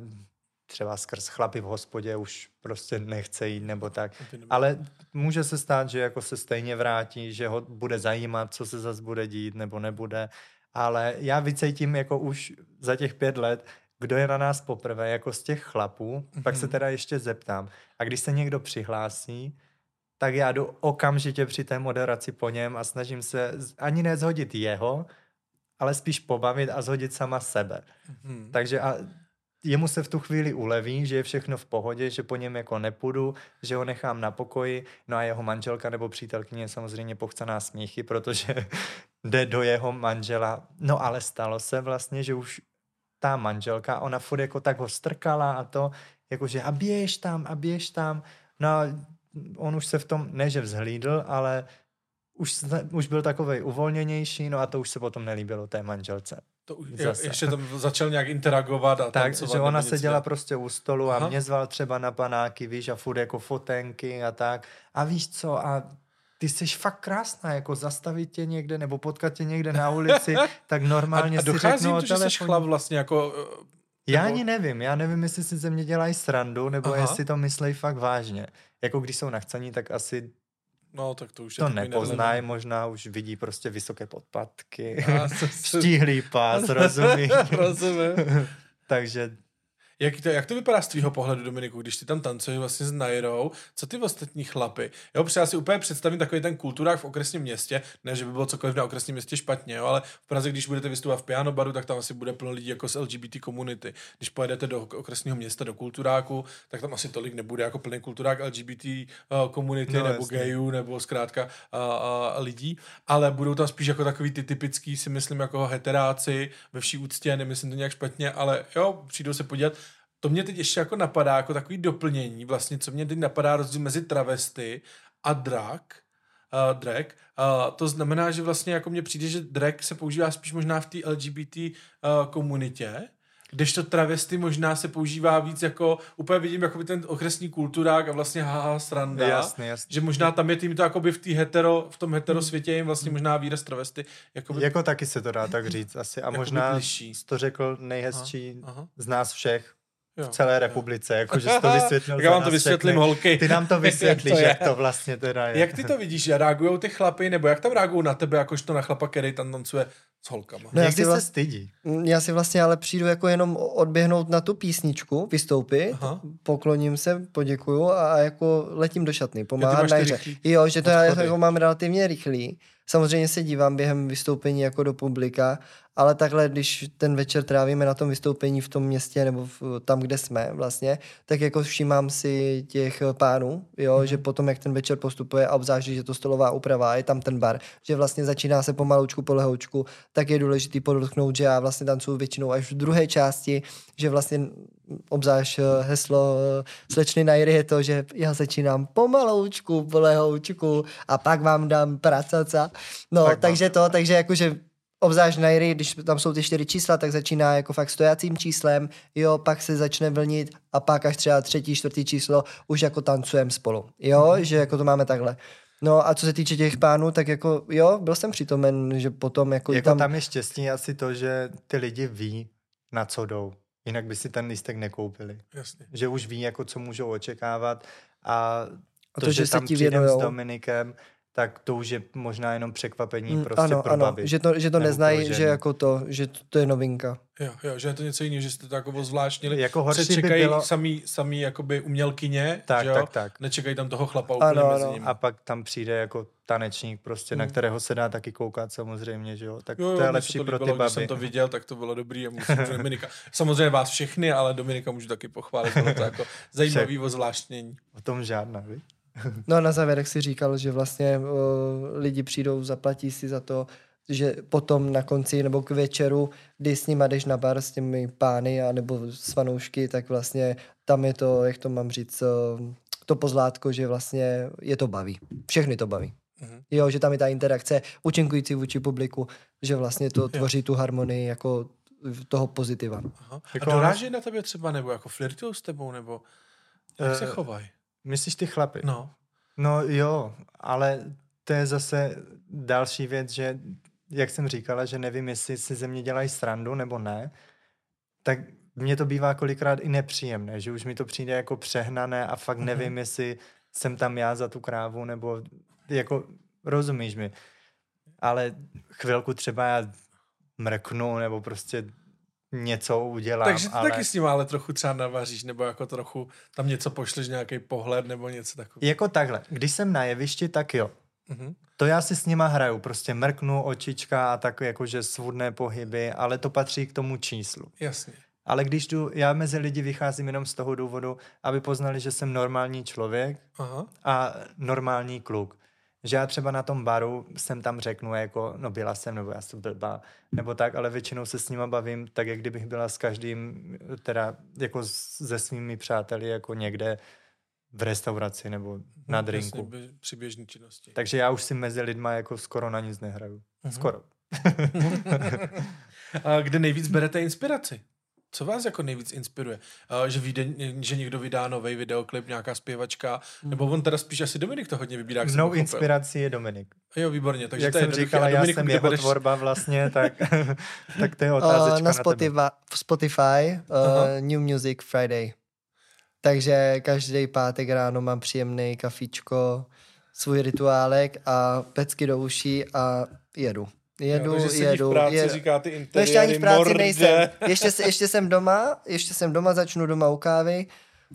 třeba skrz chlapy v hospodě už prostě nechce jít nebo tak. Ale může se stát, že jako se stejně vrátí, že ho bude zajímat, co se zase bude dít nebo nebude. Ale já vycítím jako už za těch 5 let, kdo je na nás poprvé, jako z těch chlapů, pak se teda ještě zeptám. A když se někdo přihlásí, tak já jdu okamžitě při té moderaci po něm a snažím se ani ne zhodit jeho, ale spíš pobavit a zhodit sama sebe. Takže a jemu se v tu chvíli uleví, že je všechno v pohodě, že po něm jako nepůjdu, že ho nechám na pokoji, no a jeho manželka nebo přítelkyně je samozřejmě pochcená smíchy, protože jde do jeho manžela. No ale stalo se vlastně, že už ta manželka, ona furt jako tak ho strkala a to, jakože a běž tam, a běž tam. No a on už se v tom, ne že vzhlídl, ale už byl takovej uvolněnější, no a to už se potom nelíbilo té manželce. To už ještě tam začal nějak interagovat a tancovat. Takže ona seděla prostě u stolu a mě zval třeba na panáky, víš, a furt jako fotenky a tak. A víš co, a ty jsi fakt krásná, jako zastavit tě někde nebo potkat tě někde na ulici, tak normálně si řeknu o telefonu. A dochází to, že jsi chlap vlastně jako... Já ani nevím, jestli si ze mě dělají srandu, nebo jestli to myslej fakt vážně. Jako když jsou nachcaní, tak asi... No, tak to už to nepoznají, možná už vidí prostě vysoké podpatky, štíhlý pás, rozumí. Takže... Jak to vypadá z tvýho pohledu, Dominiku, když ty tam tancuješ vlastně s Nairou, co ty ostatní chlapy? Jo, protože já si úplně představím takový ten kulturák v okresním městě, ne, že by bylo cokoliv na okresním městě špatně, jo, ale v Praze, když budete vystupovat v piano baru, tak tam asi bude plno lidí jako z LGBT komunity. Když pojedete do okresního města, do kulturáku, tak tam asi tolik nebude jako plný kulturák LGBT komunity nebo gayů, nebo zkrátka lidí, ale budou tam spíš jako takový ty typický, si myslím, jako heteráci ve vší úctě, nemyslím to nějak špatně, ale jo, přijdou se podívat. To mě teď ještě jako napadá, jako takový doplnění vlastně, co mě teď napadá rozdíl mezi travesty a drag. To znamená, že vlastně jako mně přijde, že drag se používá spíš možná v té LGBT komunitě, kdežto travesty možná se používá víc jako, úplně vidím jako ten okresní kulturák a vlastně haha sranda, jasný. Že možná tam je tím to jakoby v tom hetero světě jim vlastně možná výraz travesty. Jakoby... Jako taky se to dá tak říct asi a možná to řekl nejhezčí z nás všech. V celé republice, jakože to vysvětlil. Já vám to vysvětlím, holky. Ty nám to vysvětlíš, jak to vlastně teda je. Jak ty to vidíš? Reagujou ty chlapy, nebo jak tam reagují na tebe, jakožto na chlapa, který tam tancuje s holkama? No, někdy se stydí. Já si vlastně ale přijdu jako jenom odběhnout na tu písničku, vystoupit, pokloním se, poděkuju a jako letím do šatny, pomáhat Najře. Jo, že to já jako mám relativně rychlý. Samozřejmě se dívám během vystoupení jako do publika, ale takhle, když ten večer trávíme na tom vystoupení v tom městě nebo tam, kde jsme vlastně, tak jako všímám si těch pánů, jo, že potom, jak ten večer postupuje a obzvlášť, že to stolová úprava, je tam ten bar, že vlastně začíná se pomaloučku, polehoučku, tak je důležitý podotknout, že já vlastně tancuju většinou až v druhé části, že vlastně obzvlášť heslo slečny Nairy je to, že já začínám pomaloučku, polehoučku a pak vám dám pracaca. No, takže jakože obzvlášť Nairy, když tam jsou ty 4 čísla, tak začíná jako fakt stojacím číslem, jo, pak se začne vlnit a pak až třeba 3., 4. číslo už jako tancujem spolu, jo, že jako to máme takhle. No a co se týče těch pánů, tak jako jo, byl jsem přítomen, že potom jako tam je štěstí asi to, že ty lidi ví, na co jdou. Jinak by si ten lístek nekoupili. Jasně. Že už ví, jako co můžou očekávat a to, že tam přijdem s Dominikem, tak to už je možná jenom překvapení prostě pro babi. Ano, že to neznají, že jako to, že to je novinka. Jo, že je to něco jiného, že jste to jako ozvláštnili. Jako horší se čekají by bylo... samý jakoby umělkyně, tak, že jo? Tak. Nečekají tam toho chlapa úplně mezi nimi. A pak tam přijde jako tanečník prostě, na kterého se dá taky koukat samozřejmě, že jo? Tak jo, to je lepší to líbilo, pro ty babi. Když jsem to viděl, tak to bylo dobrý a musím Dominika. Samozřejmě vás všechny, ale Dominika můžu taky pochválit, bylo to jako zajímavý ozvláštnění. O tom žádná, víš? No a na závěrek si říkal, že vlastně lidi přijdou, zaplatí si za to, že potom na konci nebo k večeru, kdy s nima jdeš na bar s těmi pány a nebo s fanoušky, tak vlastně tam je to, jak to mám říct, to pozlátko, že vlastně je to baví. Všechny to baví. Mm-hmm. Jo, že tam je ta interakce účinkující vůči publiku, že vlastně to tvoří tu harmonii jako toho pozitiva. Aha. A doráží na tebe třeba, nebo jako flirtují s tebou, nebo jak se chovají? Myslíš ty chlapy? No jo, ale to je zase další věc, že jak jsem říkala, že nevím, jestli si ze mě dělají srandu nebo ne, tak mně to bývá kolikrát i nepříjemné, že už mi to přijde jako přehnané a fakt nevím, jestli jsem tam já za tu krávu, nebo jako rozumíš mi. Ale chvilku třeba já mrknu, nebo prostě něco udělám. Takže ty taky s ním ale trochu třeba navaříš, nebo jako trochu tam něco pošleš, nějaký pohled, nebo něco takového. Jako takhle, když jsem na jevišti, tak jo. Mm-hmm. To já si s nima hraju, prostě mrknu, očička a tak jakože svůdné pohyby, ale to patří k tomu číslu. Jasně. Ale když jdu, já mezi lidi vycházím jenom z toho důvodu, aby poznali, že jsem normální člověk. Aha. A normální kluk. Že já třeba na tom baru jsem tam řeknu jako, no byla jsem, nebo já jsem blbá, nebo tak, ale většinou se s nima bavím tak, jak kdybych byla s každým, teda jako se svými přáteli, jako někde v restauraci nebo na drinku. Jasně, při běžné činnosti. Takže já už si mezi lidma jako skoro na nic nehraju. Mhm. Skoro. A kde nejvíc berete inspiraci? Co vás jako nejvíc inspiruje? Že někdo vydá nový videoklip, nějaká zpěvačka, nebo on teda spíš asi Dominik to hodně vybírá. No, inspirací je Dominik. Jo, výborně. Takže jak jsem říkala, já jsem jeho tvorba vlastně, tak to je otázečka na tebe. Na Spotify New Music Friday. Takže každý pátek ráno mám příjemný kafičko, svůj rituálek a pecky do uší a jedu. Jedu. Ještě ani v práci morde. Nejsem. Ještě jsem doma, začnu doma u kávy,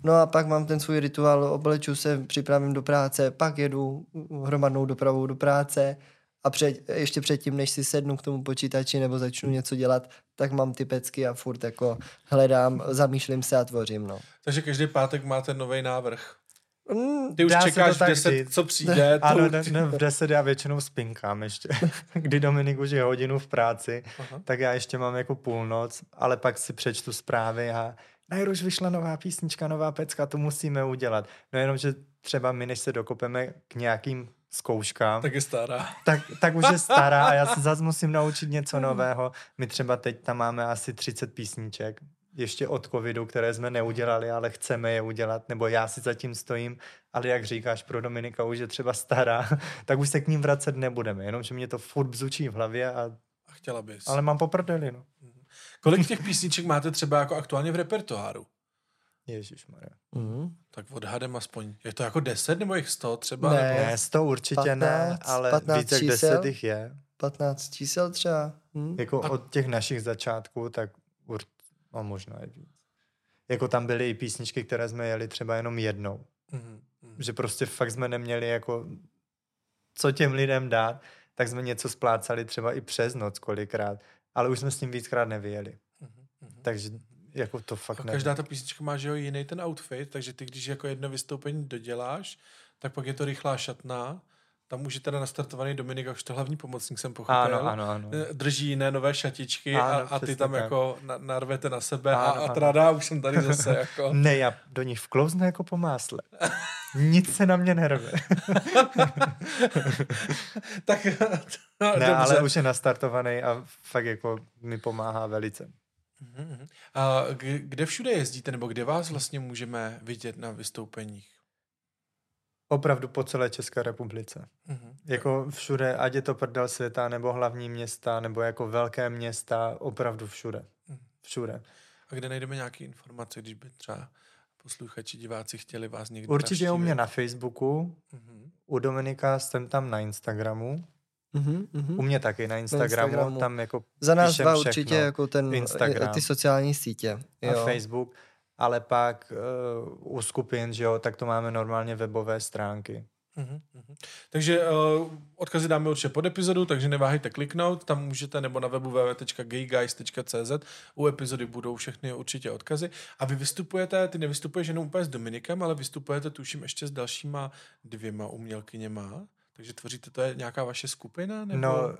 no a pak mám ten svůj rituál, obleču se, připravím do práce, pak jedu hromadnou dopravou do práce a ještě předtím, než si sednu k tomu počítači nebo začnu něco dělat, tak mám ty pecky a furt jako hledám, zamýšlím se a tvořím, no. Takže každý pátek máte nový návrh. Ty už čekáš 10, co přijde. Ano, v 10 já většinou spinkám ještě. Kdy Dominik už je hodinu v práci, tak já ještě mám jako půlnoc, ale pak si přečtu zprávy a Nairo, už vyšla nová písnička, nová pecka, to musíme udělat. No jenom, že třeba my, než se dokopeme k nějakým zkouškám, tak je stará. Tak už je stará a já se zase musím naučit něco nového. My třeba teď tam máme asi 30 písniček. Ještě od covidu, které jsme neudělali, ale chceme je udělat, nebo já si za tím stojím, ale jak říkáš, pro Dominika už je třeba stará, tak už se k ním vracet nebudeme, jenomže mě to furt bzučí v hlavě a chtěla bys. Ale mám poprdeli, no. Kolik těch písniček máte třeba jako aktuálně v repertoáru? Ježišmarja. Mm. Tak odhadem aspoň, je to jako 10 nebo jich 100 třeba? Ne, 100 určitě 15, ne, ale 15 víc jak 10 jich je. 15 čísel třeba. Hm? Jako od těch našich začátků, tak určitě. No možná je víc. Jako tam byly i písničky, které jsme jeli třeba jenom jednou. Mm-hmm. Že prostě fakt jsme neměli jako co těm lidem dát, tak jsme něco splácali třeba i přes noc kolikrát, ale už jsme s ním víckrát nevyjeli. Mm-hmm. Takže jako to fakt nevím. Každá ta písnička má, že jo, jiný ten outfit, takže ty když jako jedno vystoupení doděláš, tak pak je to rychlá šatna. Tam už je teda nastartovaný Dominik, už to hlavní pomocník jsem pochopil. Ano. Drží jiné nové šatičky a ty tam tak jako narvete na sebe a trádá, už jsem tady zase jako... Ne, já do nich vklouznu jako po másle. Nic se na mě nerve. Tak... No, ne, ale už je nastartovaný a fakt jako mi pomáhá velice. A kde všude jezdíte, nebo kde vás vlastně můžeme vidět na vystoupeních? Opravdu po celé České republice. Mm-hmm. Jako všude, ať je to prdel světa, nebo hlavní města, nebo jako velké města, opravdu všude. Všude. A kde najdeme nějaké informace, když by třeba posluchači, diváci chtěli vás někdy určitě navštívit? U mě na Facebooku, mm-hmm. U Dominika jsem tam na Instagramu, mm-hmm. U mě taky na Instagramu. Tam jako za nás dva určitě jako ten Instagram, ty sociální sítě. A jo. Facebook. Ale pak u skupin, že jo, tak to máme normálně webové stránky. Takže odkazy dáme určitě pod epizodu, takže neváhejte kliknout, tam můžete, nebo na webu www.gaygeist.cz. U epizody budou všechny určitě odkazy. A vy vystupujete, ty nevystupuješ jenom úplně s Dominikem, ale vystupujete tuším ještě s dalšíma 2 umělkyněma, takže tvoříte, to je nějaká vaše skupina? Nebo... No,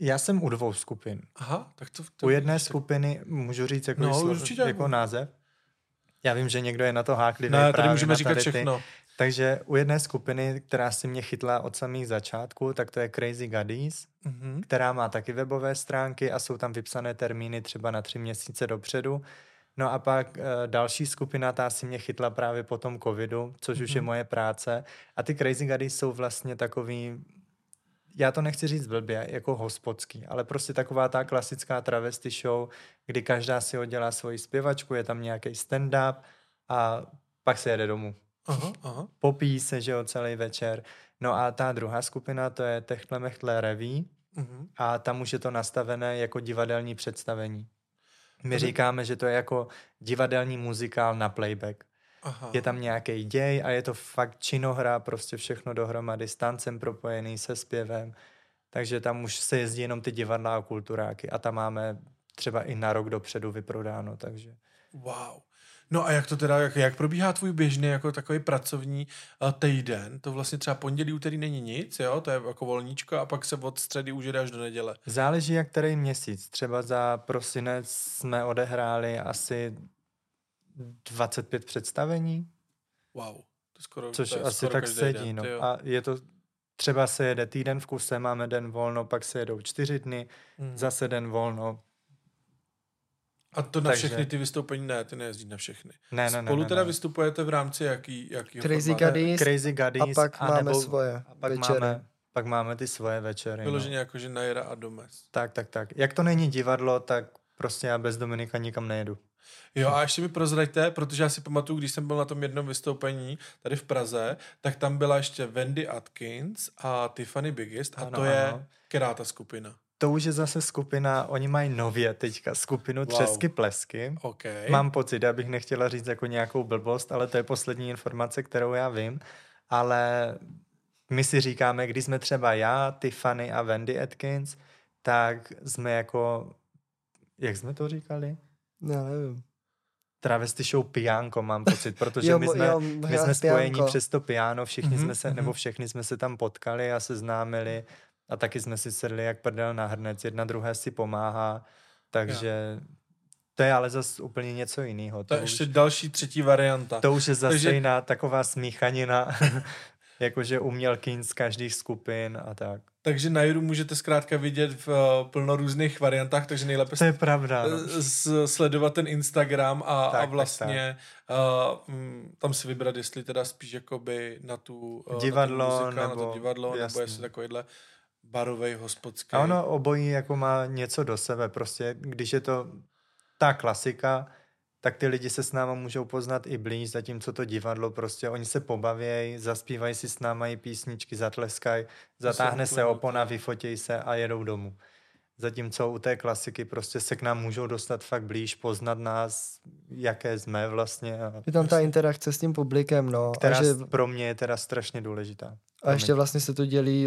já jsem u 2 skupin. Aha, tak to u jedné skupiny, můžu říct jako, jako název? Já vím, že někdo je na to háklivý. Ne, tady můžeme říkat všechno. Takže u jedné skupiny, která si mě chytla od samých začátku, tak to je Crazy Gaddies, která má taky webové stránky a jsou tam vypsané termíny třeba na 3 měsíce dopředu. No a pak další skupina, ta si mě chytla právě po tom covidu, což už je moje práce. A ty Crazy Gaddies jsou vlastně takový, já to nechci říct blbě, jako hospodský, ale prostě taková ta klasická travesty show, kdy každá si oddělá svoji zpěvačku, je tam nějaký stand-up a pak se jede domů. Popíjí se, že jo, celý večer. No a ta druhá skupina, to je Techtle Mechtle Revue a tam už je to nastavené jako divadelní představení. My říkáme, že to je jako divadelní muzikál na playback. Je tam nějaký děj a je to fakt činohra, prostě všechno dohromady s tancem propojený se zpěvem. Takže tam už se jezdí jenom ty divadla a kulturáky a tam máme třeba i na rok dopředu vyprodáno, takže... Wow. No a jak to teda, jak probíhá tvůj běžný jako takový pracovní týden? To vlastně třeba pondělí, úterý není nic, jo? To je jako volníčko a pak se od středy už jde až do neděle. Záleží jak který měsíc. Třeba za prosinec jsme odehráli asi 25 představení. Wow. To skoro, což to je asi skoro tak sedí. No. A je to, třeba se jede týden v kuse, máme den volno, pak se jedou 4 dny, zase den volno. A to na všechny ty vystoupení ne, ty nejezdí na všechny. Ne, spolu vystupujete v rámci jakýho Crazy Gaddies a pak máme svoje večery. Pak máme ty svoje večery. Vyloženě jako, že Naira a Domeezz. Tak. Jak to není divadlo, tak prostě já bez Dominika nikam nejedu. Jo, a ještě mi prozraďte, protože já si pamatuju, když jsem byl na tom jednom vystoupení tady v Praze, tak tam byla ještě Wendy Atkins a Tiffany Biggs a ano, to je která ta skupina? To už je zase skupina, oni mají nově teďka skupinu Třesky Plesky. Okay. Mám pocit, abych nechtěla říct jako nějakou blbost, ale to je poslední informace, kterou já vím. Ale my si říkáme, když jsme třeba já, Tiffany a Wendy Atkins, tak jsme jako, jak jsme to říkali? Já nevím. Travesty show Piánko, mám pocit, protože my jsme spojení přes to piano, všichni jsme se, nebo všechny jsme se tam potkali a seznámili. A taky jsme si sedli jak prdel na hrnec, jedna druhé si pomáhá, takže to je ale zase úplně něco jiného. To je ještě další 3. varianta. To už je zase jiná taková smíchanina, jakože umělkyň z každých skupin a tak. Takže Nairu můžete zkrátka vidět v plno různých variantách, takže nejlépe to je pravda, sledovat ten Instagram a vlastně tam si vybrat, jestli teda spíš jakoby na tu divadlo, na to divadlo, nebo jestli takovýhle barovej, hospodský. A ono obojí jako má něco do sebe. Prostě když je to ta klasika, tak ty lidi se s náma můžou poznat i blíž, zatímco to divadlo prostě, oni se pobavějí, zaspívají si s náma i písničky, zatleskají, zatáhne se opona, vyfotějí se a jedou domů. Zatímco u té klasiky prostě se k nám můžou dostat fakt blíž, poznat nás, jaké jsme vlastně. A je tam ta interakce s tím publikem, no. Která pro mě je teda strašně důležitá. A ještě vlastně se to dělí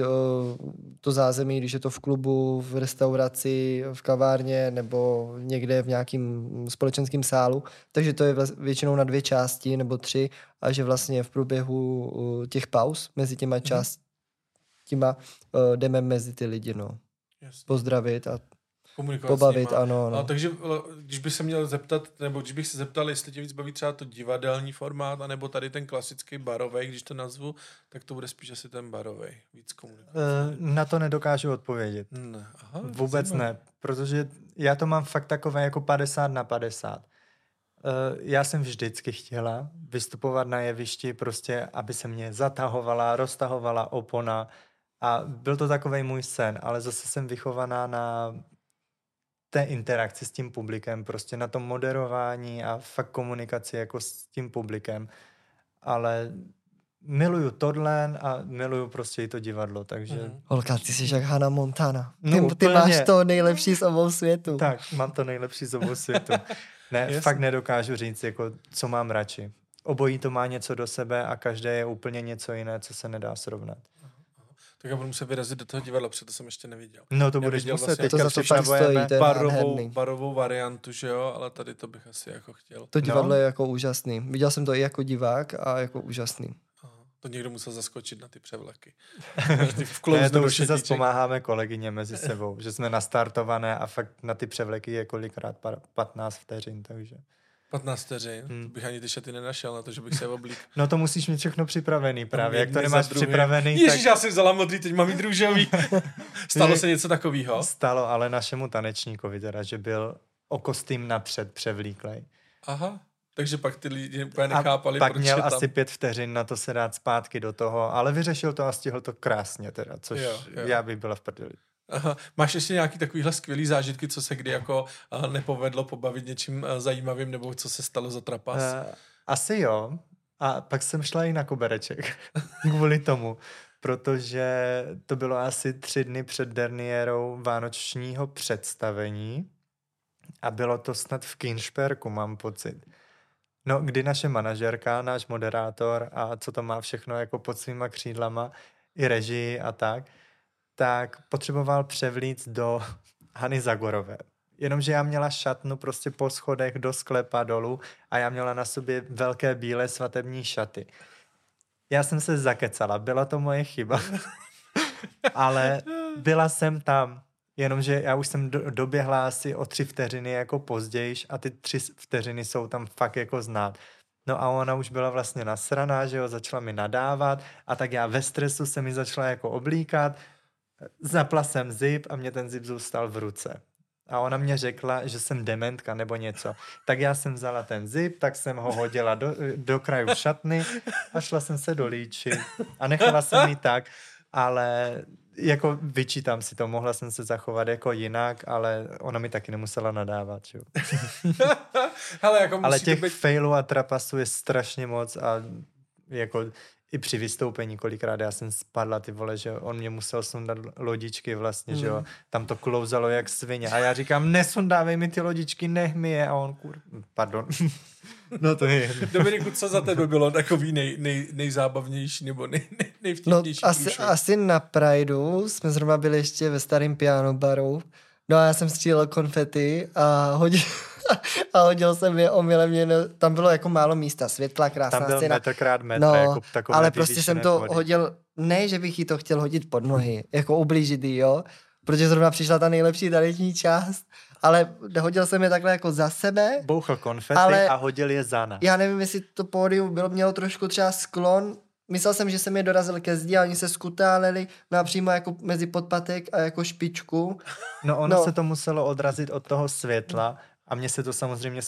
to zázemí, když je to v klubu, v restauraci, v kavárně nebo někde v nějakým společenském sálu. Takže to je většinou na 2 části nebo 3 a že vlastně v průběhu těch pauz mezi těma částima jdeme mezi ty lidi, no. Jasně. Pozdravit a pobavit, ano. A takže když bych se měl zeptat, nebo když bych se zeptal, jestli tě víc baví třeba to divadelní formát, anebo tady ten klasický barovej, když to nazvu, tak to bude spíš asi ten barovej, víc komunikace. Na to nedokážu odpovědět. Ne. Aha, vůbec ne, protože já to mám fakt takové jako 50/50. Já jsem vždycky chtěla vystupovat na jevišti prostě, aby se mě zatahovala, roztahovala opona, a byl to takovej můj sen, ale zase jsem vychovaná na té interakci s tím publikem, prostě na tom moderování a fakt komunikaci jako s tím publikem. Ale miluju tohle a miluju prostě i to divadlo, takže... Holka, ty jsi jak Hannah Montana. Ty máš to nejlepší z obou světů. Tak, mám to nejlepší z obou světů. Ne, fakt nedokážu říct, jako, co mám radši. obojí to má něco do sebe a každé je úplně něco jiné, co se nedá srovnat. Tak já budu muset vyrazit do toho divadla, protože to jsem ještě neviděl. No to já budeš muset, vlastně, teďka připravujeme barovou variantu, že jo, ale tady to bych asi jako chtěl. To divadlo je jako úžasný. Viděl jsem to i jako divák a jako úžasný. Aha. To někdo musel zaskočit na ty převleky. Ne, to už si zase pomáháme kolegyně mezi sebou, že jsme nastartované a fakt na ty převleky je kolikrát 15 vteřin, takže... 15 vteřin? To bych ani ty šaty nenašel na to, že bych se oblík. No to musíš mít všechno připravený právě. Jak to nemáš připravený, tak... Ježiš, já jsem vzala modrý, teď mám mít růžový. Stalo se něco takového? Stalo, ale našemu tanečníkovi teda, že byl o kostým napřed převlíklej. Aha, takže pak ty lidi úplně nechápali, proč je tam. A pak měl asi 5 vteřin na to se dát zpátky do toho, ale vyřešil to a stihl to krásně teda, což jo. Já bych byla v prdeli. Aha. Máš ještě nějaký takovýhle skvělý zážitky, co se kdy jako nepovedlo pobavit něčím zajímavým, nebo co se stalo za trapas? Asi jo. A pak jsem šla i na kobereček kvůli tomu, protože to bylo asi 3 dny před derniérou vánočního představení a bylo to snad v Kinšperku, mám pocit. No, kdy naše manažerka, náš moderátor a co to má všechno jako pod svýma křídlama, i režii a tak potřeboval převlít do Hany Zagorové. Jenomže já měla šatnu prostě po schodech do sklepa dolů a já měla na sobě velké bílé svatební šaty. Já jsem se zakecala, byla to moje chyba, ale byla jsem tam, jenomže já už jsem doběhla asi o 3 vteřiny jako pozdějiš a ty 3 vteřiny jsou tam fakt jako znát. No a ona už byla vlastně nasraná, že jo, začala mi nadávat a tak já ve stresu se mi začala jako oblíkat. Zapla jsem zip a mě ten zip zůstal v ruce. A ona mě řekla, že jsem dementka nebo něco. Tak já jsem vzala ten zip, tak jsem ho hodila do kraju šatny a šla jsem se dolíčit. A nechala jsem ji tak, ale jako vyčítám si to, mohla jsem se zachovat jako jinak, ale ona mi taky nemusela nadávat. Hele, jako musí ale těch failů a trapasů je strašně moc a jako... I při vystoupení kolikrát já jsem spadla, ty vole, že on mě musel sundat lodičky vlastně, že jo. Tam to klouzalo jak svině. A já říkám, nesundávej mi ty lodičky, nech mi je. A on pardon. No to je. Dominiku, co za tebe bylo takový nejzábavnější nebo nejvtipnější? No, asi na Prideu jsme zrovna byli ještě ve starém piano baru. No a já jsem střílel konfety a hodil jsem je omylem. Tam bylo jako málo místa, světla, krásná scéna. Tam byl scéna. Metr krát metr, no, jako takové. Ale prostě jsem to hodil, ne, že bych jí to chtěl hodit pod nohy, jako ublížit jí, jo, protože zrovna přišla ta nejlepší taneční část, ale hodil jsem je takhle jako za sebe. Bouchl konfety a hodil je za nás. Já nevím, jestli to pódium mělo trošku třeba sklon. Myslel jsem, že jsem je dorazil ke zdi a oni se skutáleli napřímo jako mezi podpatek a jako špičku. No ono se to muselo odrazit od toho světla a mně se to samozřejmě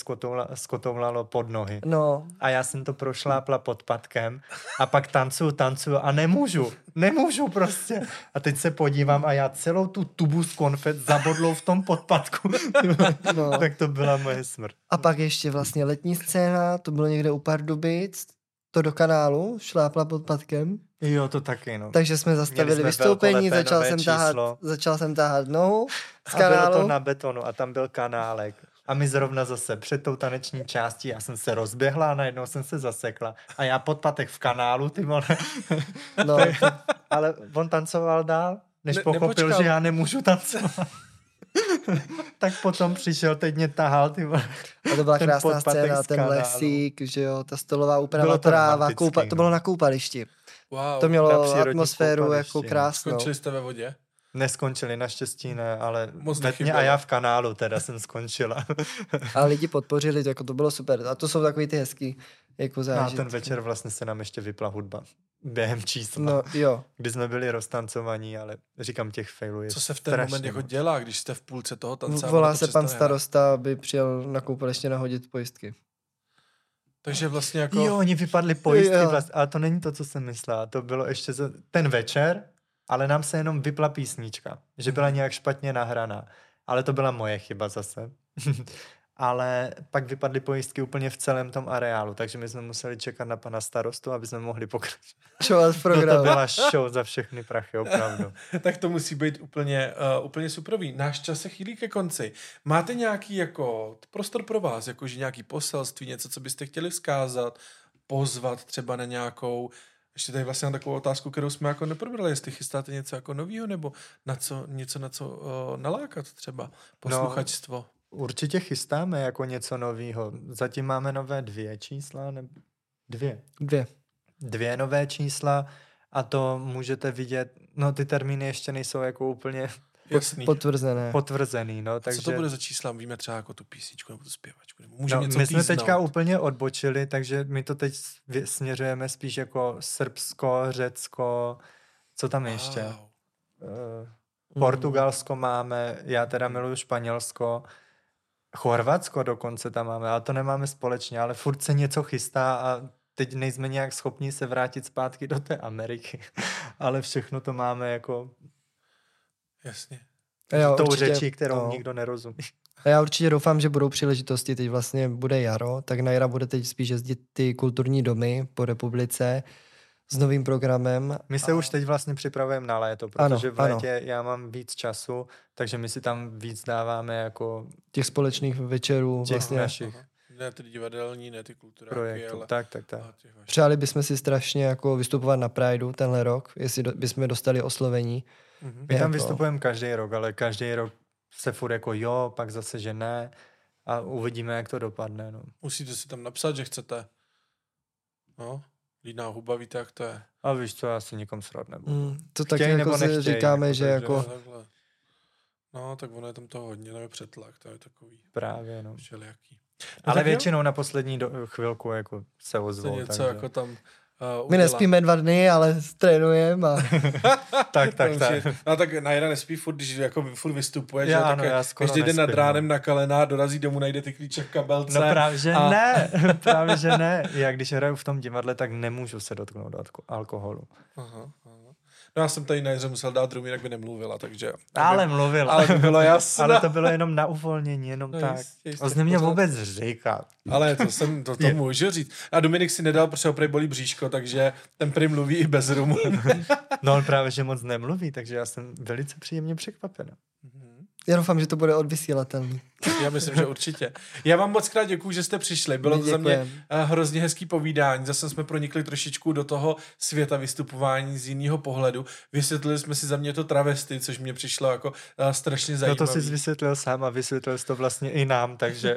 skotoulalo pod nohy. No. A já jsem to prošlápla podpatkem a pak tancuju a nemůžu prostě. A teď se podívám a já celou tu tubu z konfet zabodlou v tom podpatku. No. Tak to byla moje smrt. A pak ještě vlastně letní scéna, to bylo někde u Pardubic, to do kanálu, šlápla pod patkem. Jo, to taky, no. Takže jsme zastavili vystoupení, začal jsem táhat nohu z kanálu. A bylo to na betonu a tam byl kanálek. A my zrovna zase před tou taneční částí, já jsem se rozběhla a najednou jsem se zasekla. A já pod patek v kanálu, ty vole. No. Ale on tancoval dál, než pochopil, že já nemůžu tancovat. Tak potom přišel, teď mě tahal, ty vole. A to byla krásná scéna, ten lesík, že jo, ta stolová úprava, tráva, to bylo na koupališti. Wow, to mělo atmosféru koupališti, jako krásnou. Skončili jste ve vodě? Neskončili, naštěstí ne, ale a já v kanálu teda jsem skončila. A lidi podpořili, jako to bylo super. A to jsou takový ty hezký jako zážitky. A ten večer vlastně se nám ještě vypla hudba. Během čísla. No, jo. Kdy jsme byli roztancovaní, ale říkám, těch failů je strašně. Co se v ten moment jako dělá, když jste v půlce toho tance? Volá se pan starosta, aby přijel na koupaliště nahodit pojistky. Takže vlastně jako... Jo, oni vypadli pojistky. Vlastně. Ale to není to, co jsem myslela. To bylo ještě ten večer, ale nám se jenom vypla písnička. Že byla nějak špatně nahraná. Ale to byla moje chyba zase. Ale pak vypadly pojistky úplně v celém tom areálu, takže my jsme museli čekat na pana starostu, aby jsme mohli pokračovat. To byla show za všechny prachy, opravdu. Tak to musí být úplně suprový. Náš čas se chýlí ke konci. Máte nějaký jako prostor pro vás, jakože nějaký poselství, něco, co byste chtěli vzkázat? pozvat třeba na nějakou, ještě tady vlastně na takovou otázku, kterou jsme jako neprobrali, jestli chystáte něco jako novýho, nebo na co, něco, na co nalákat třeba posluchačstvo. No. Určitě chystáme jako něco novýho. Zatím máme nové dvě čísla. Dvě nové čísla a to můžete vidět. No ty termíny ještě nejsou jako úplně potvrzený. No, takže... Co to bude za čísla? Víme třeba jako tu písničku nebo tu zpěvačku. Můžeme něco my písnout. Jsme teďka úplně odbočili, takže my to teď směřujeme spíš jako Srbsko, Řecko, co tam ještě? Portugalsko máme, já teda miluju Španělsko, Chorvatsko dokonce tam máme, ale to nemáme společně, ale furt se něco chystá a teď nejsme nějak schopni se vrátit zpátky do té Ameriky, ale všechno to máme jako... Jasně. Jo, tou určitě, řečí, kterou nikdo nerozumí. A já určitě doufám, že budou příležitosti, teď vlastně bude jaro, tak Naira bude teď spíš jezdit ty kulturní domy po republice, s novým programem. My se už teď vlastně připravujeme na léto, protože v létě já mám víc času, takže my si tam víc dáváme jako... Těch společných večerů. Těch vlastně našich. Ne ty divadelní, ne ty kulturáky, projektu, ale... Tak. Přáli bychom si strašně jako vystupovat na Prideu tenhle rok, jestli bychom dostali oslovení. Mm-hmm. My tam vystupujeme každý rok, ale každý rok se furt jako jo, pak zase že ne a uvidíme, jak to dopadne. No. Musíte si tam napsat, že chcete. No. Lídná huba, víte, jak to je. A víš co, já si nikam srát nebudu. To taky jako nebo nechtěj, říkáme, jako, že jako... No, tak ono je tam toho hodně, nebo přetlak, to je takový... Právě, no. Všelijaký. No, ale většinou na poslední chvilku jako se ozvou. Takže... Jako tam, my nespíme 2 dny, ale trénujeme a... tak. No tak Naira nespí furt, když jako furt vystupuje, že? Ano, já skoro nespím. Každý den nad ránem na kalená, dorazí domů, najde ty klíče v kabelce. No právě, že ne. Já když hraju v tom divadle, tak nemůžu se dotknout alkoholu. Aha. No já jsem tady Naiře musel dát rum, jinak by nemluvila, takže... Ale mluvila. Ale to bylo jasné. Ale to bylo jenom na uvolnění, jenom no tak. Ozně mě vůbec říkat. Ale to můžu říct. A Dominik si nedal, protože ho prej bolí bříško, takže ten prej mluví i bez rumu. No on právě, že moc nemluví, takže já jsem velice příjemně překvapen. Já doufám, že to bude odvysílatelný. Já myslím, že určitě. Já vám moc krát děkuju, že jste přišli. Bylo to za mě hrozně hezký povídání. Zase jsme pronikli trošičku do toho světa vystupování z jiného pohledu. Vysvětlili jsme si za mě to travesty, což mě přišlo jako strašně zajímavé. No to jsi vysvětlil sám a vysvětlil jsi to vlastně i nám, takže...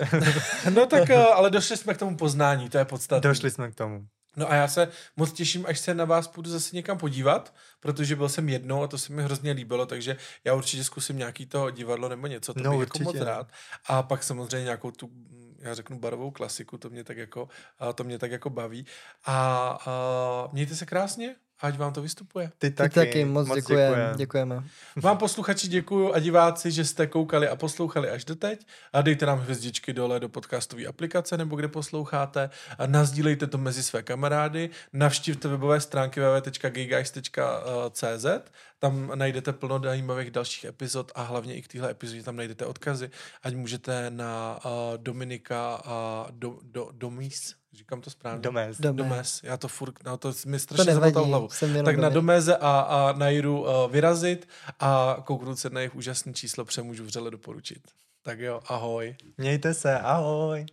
No tak, ale došli jsme k tomu poznání, to je podstatné. Došli jsme k tomu. No a já se moc těším, až se na vás půjdu zase někam podívat, protože byl jsem jednou a to se mi hrozně líbilo, takže já určitě zkusím nějaký to divadlo nebo něco, to bych jako moc rád. A pak samozřejmě nějakou tu, já řeknu barovou klasiku, to mě tak jako baví. A mějte se krásně. Ať vám to vystupuje. Ty taky moc děkujeme. Vám posluchači děkuju a diváci, že jste koukali a poslouchali až doteď. A dejte nám hvězdičky dole do podcastové aplikace nebo kde posloucháte. A nasdílejte to mezi své kamarády. Navštivte webové stránky www.gaygeist.cz. Tam najdete plno zajímavých dalších epizod a hlavně i k téhle epizodě tam najdete odkazy. Ať můžete na Dominika a Domeezz. Říkám to správně. Domeezz. Já to furt, no to mi strašně zamotal hlavu. Tak na Domeezz a Nairu vyrazit a kouknout se na jejich úžasné číslo, přemůžu vřele doporučit. Tak jo, ahoj. Mějte se, ahoj.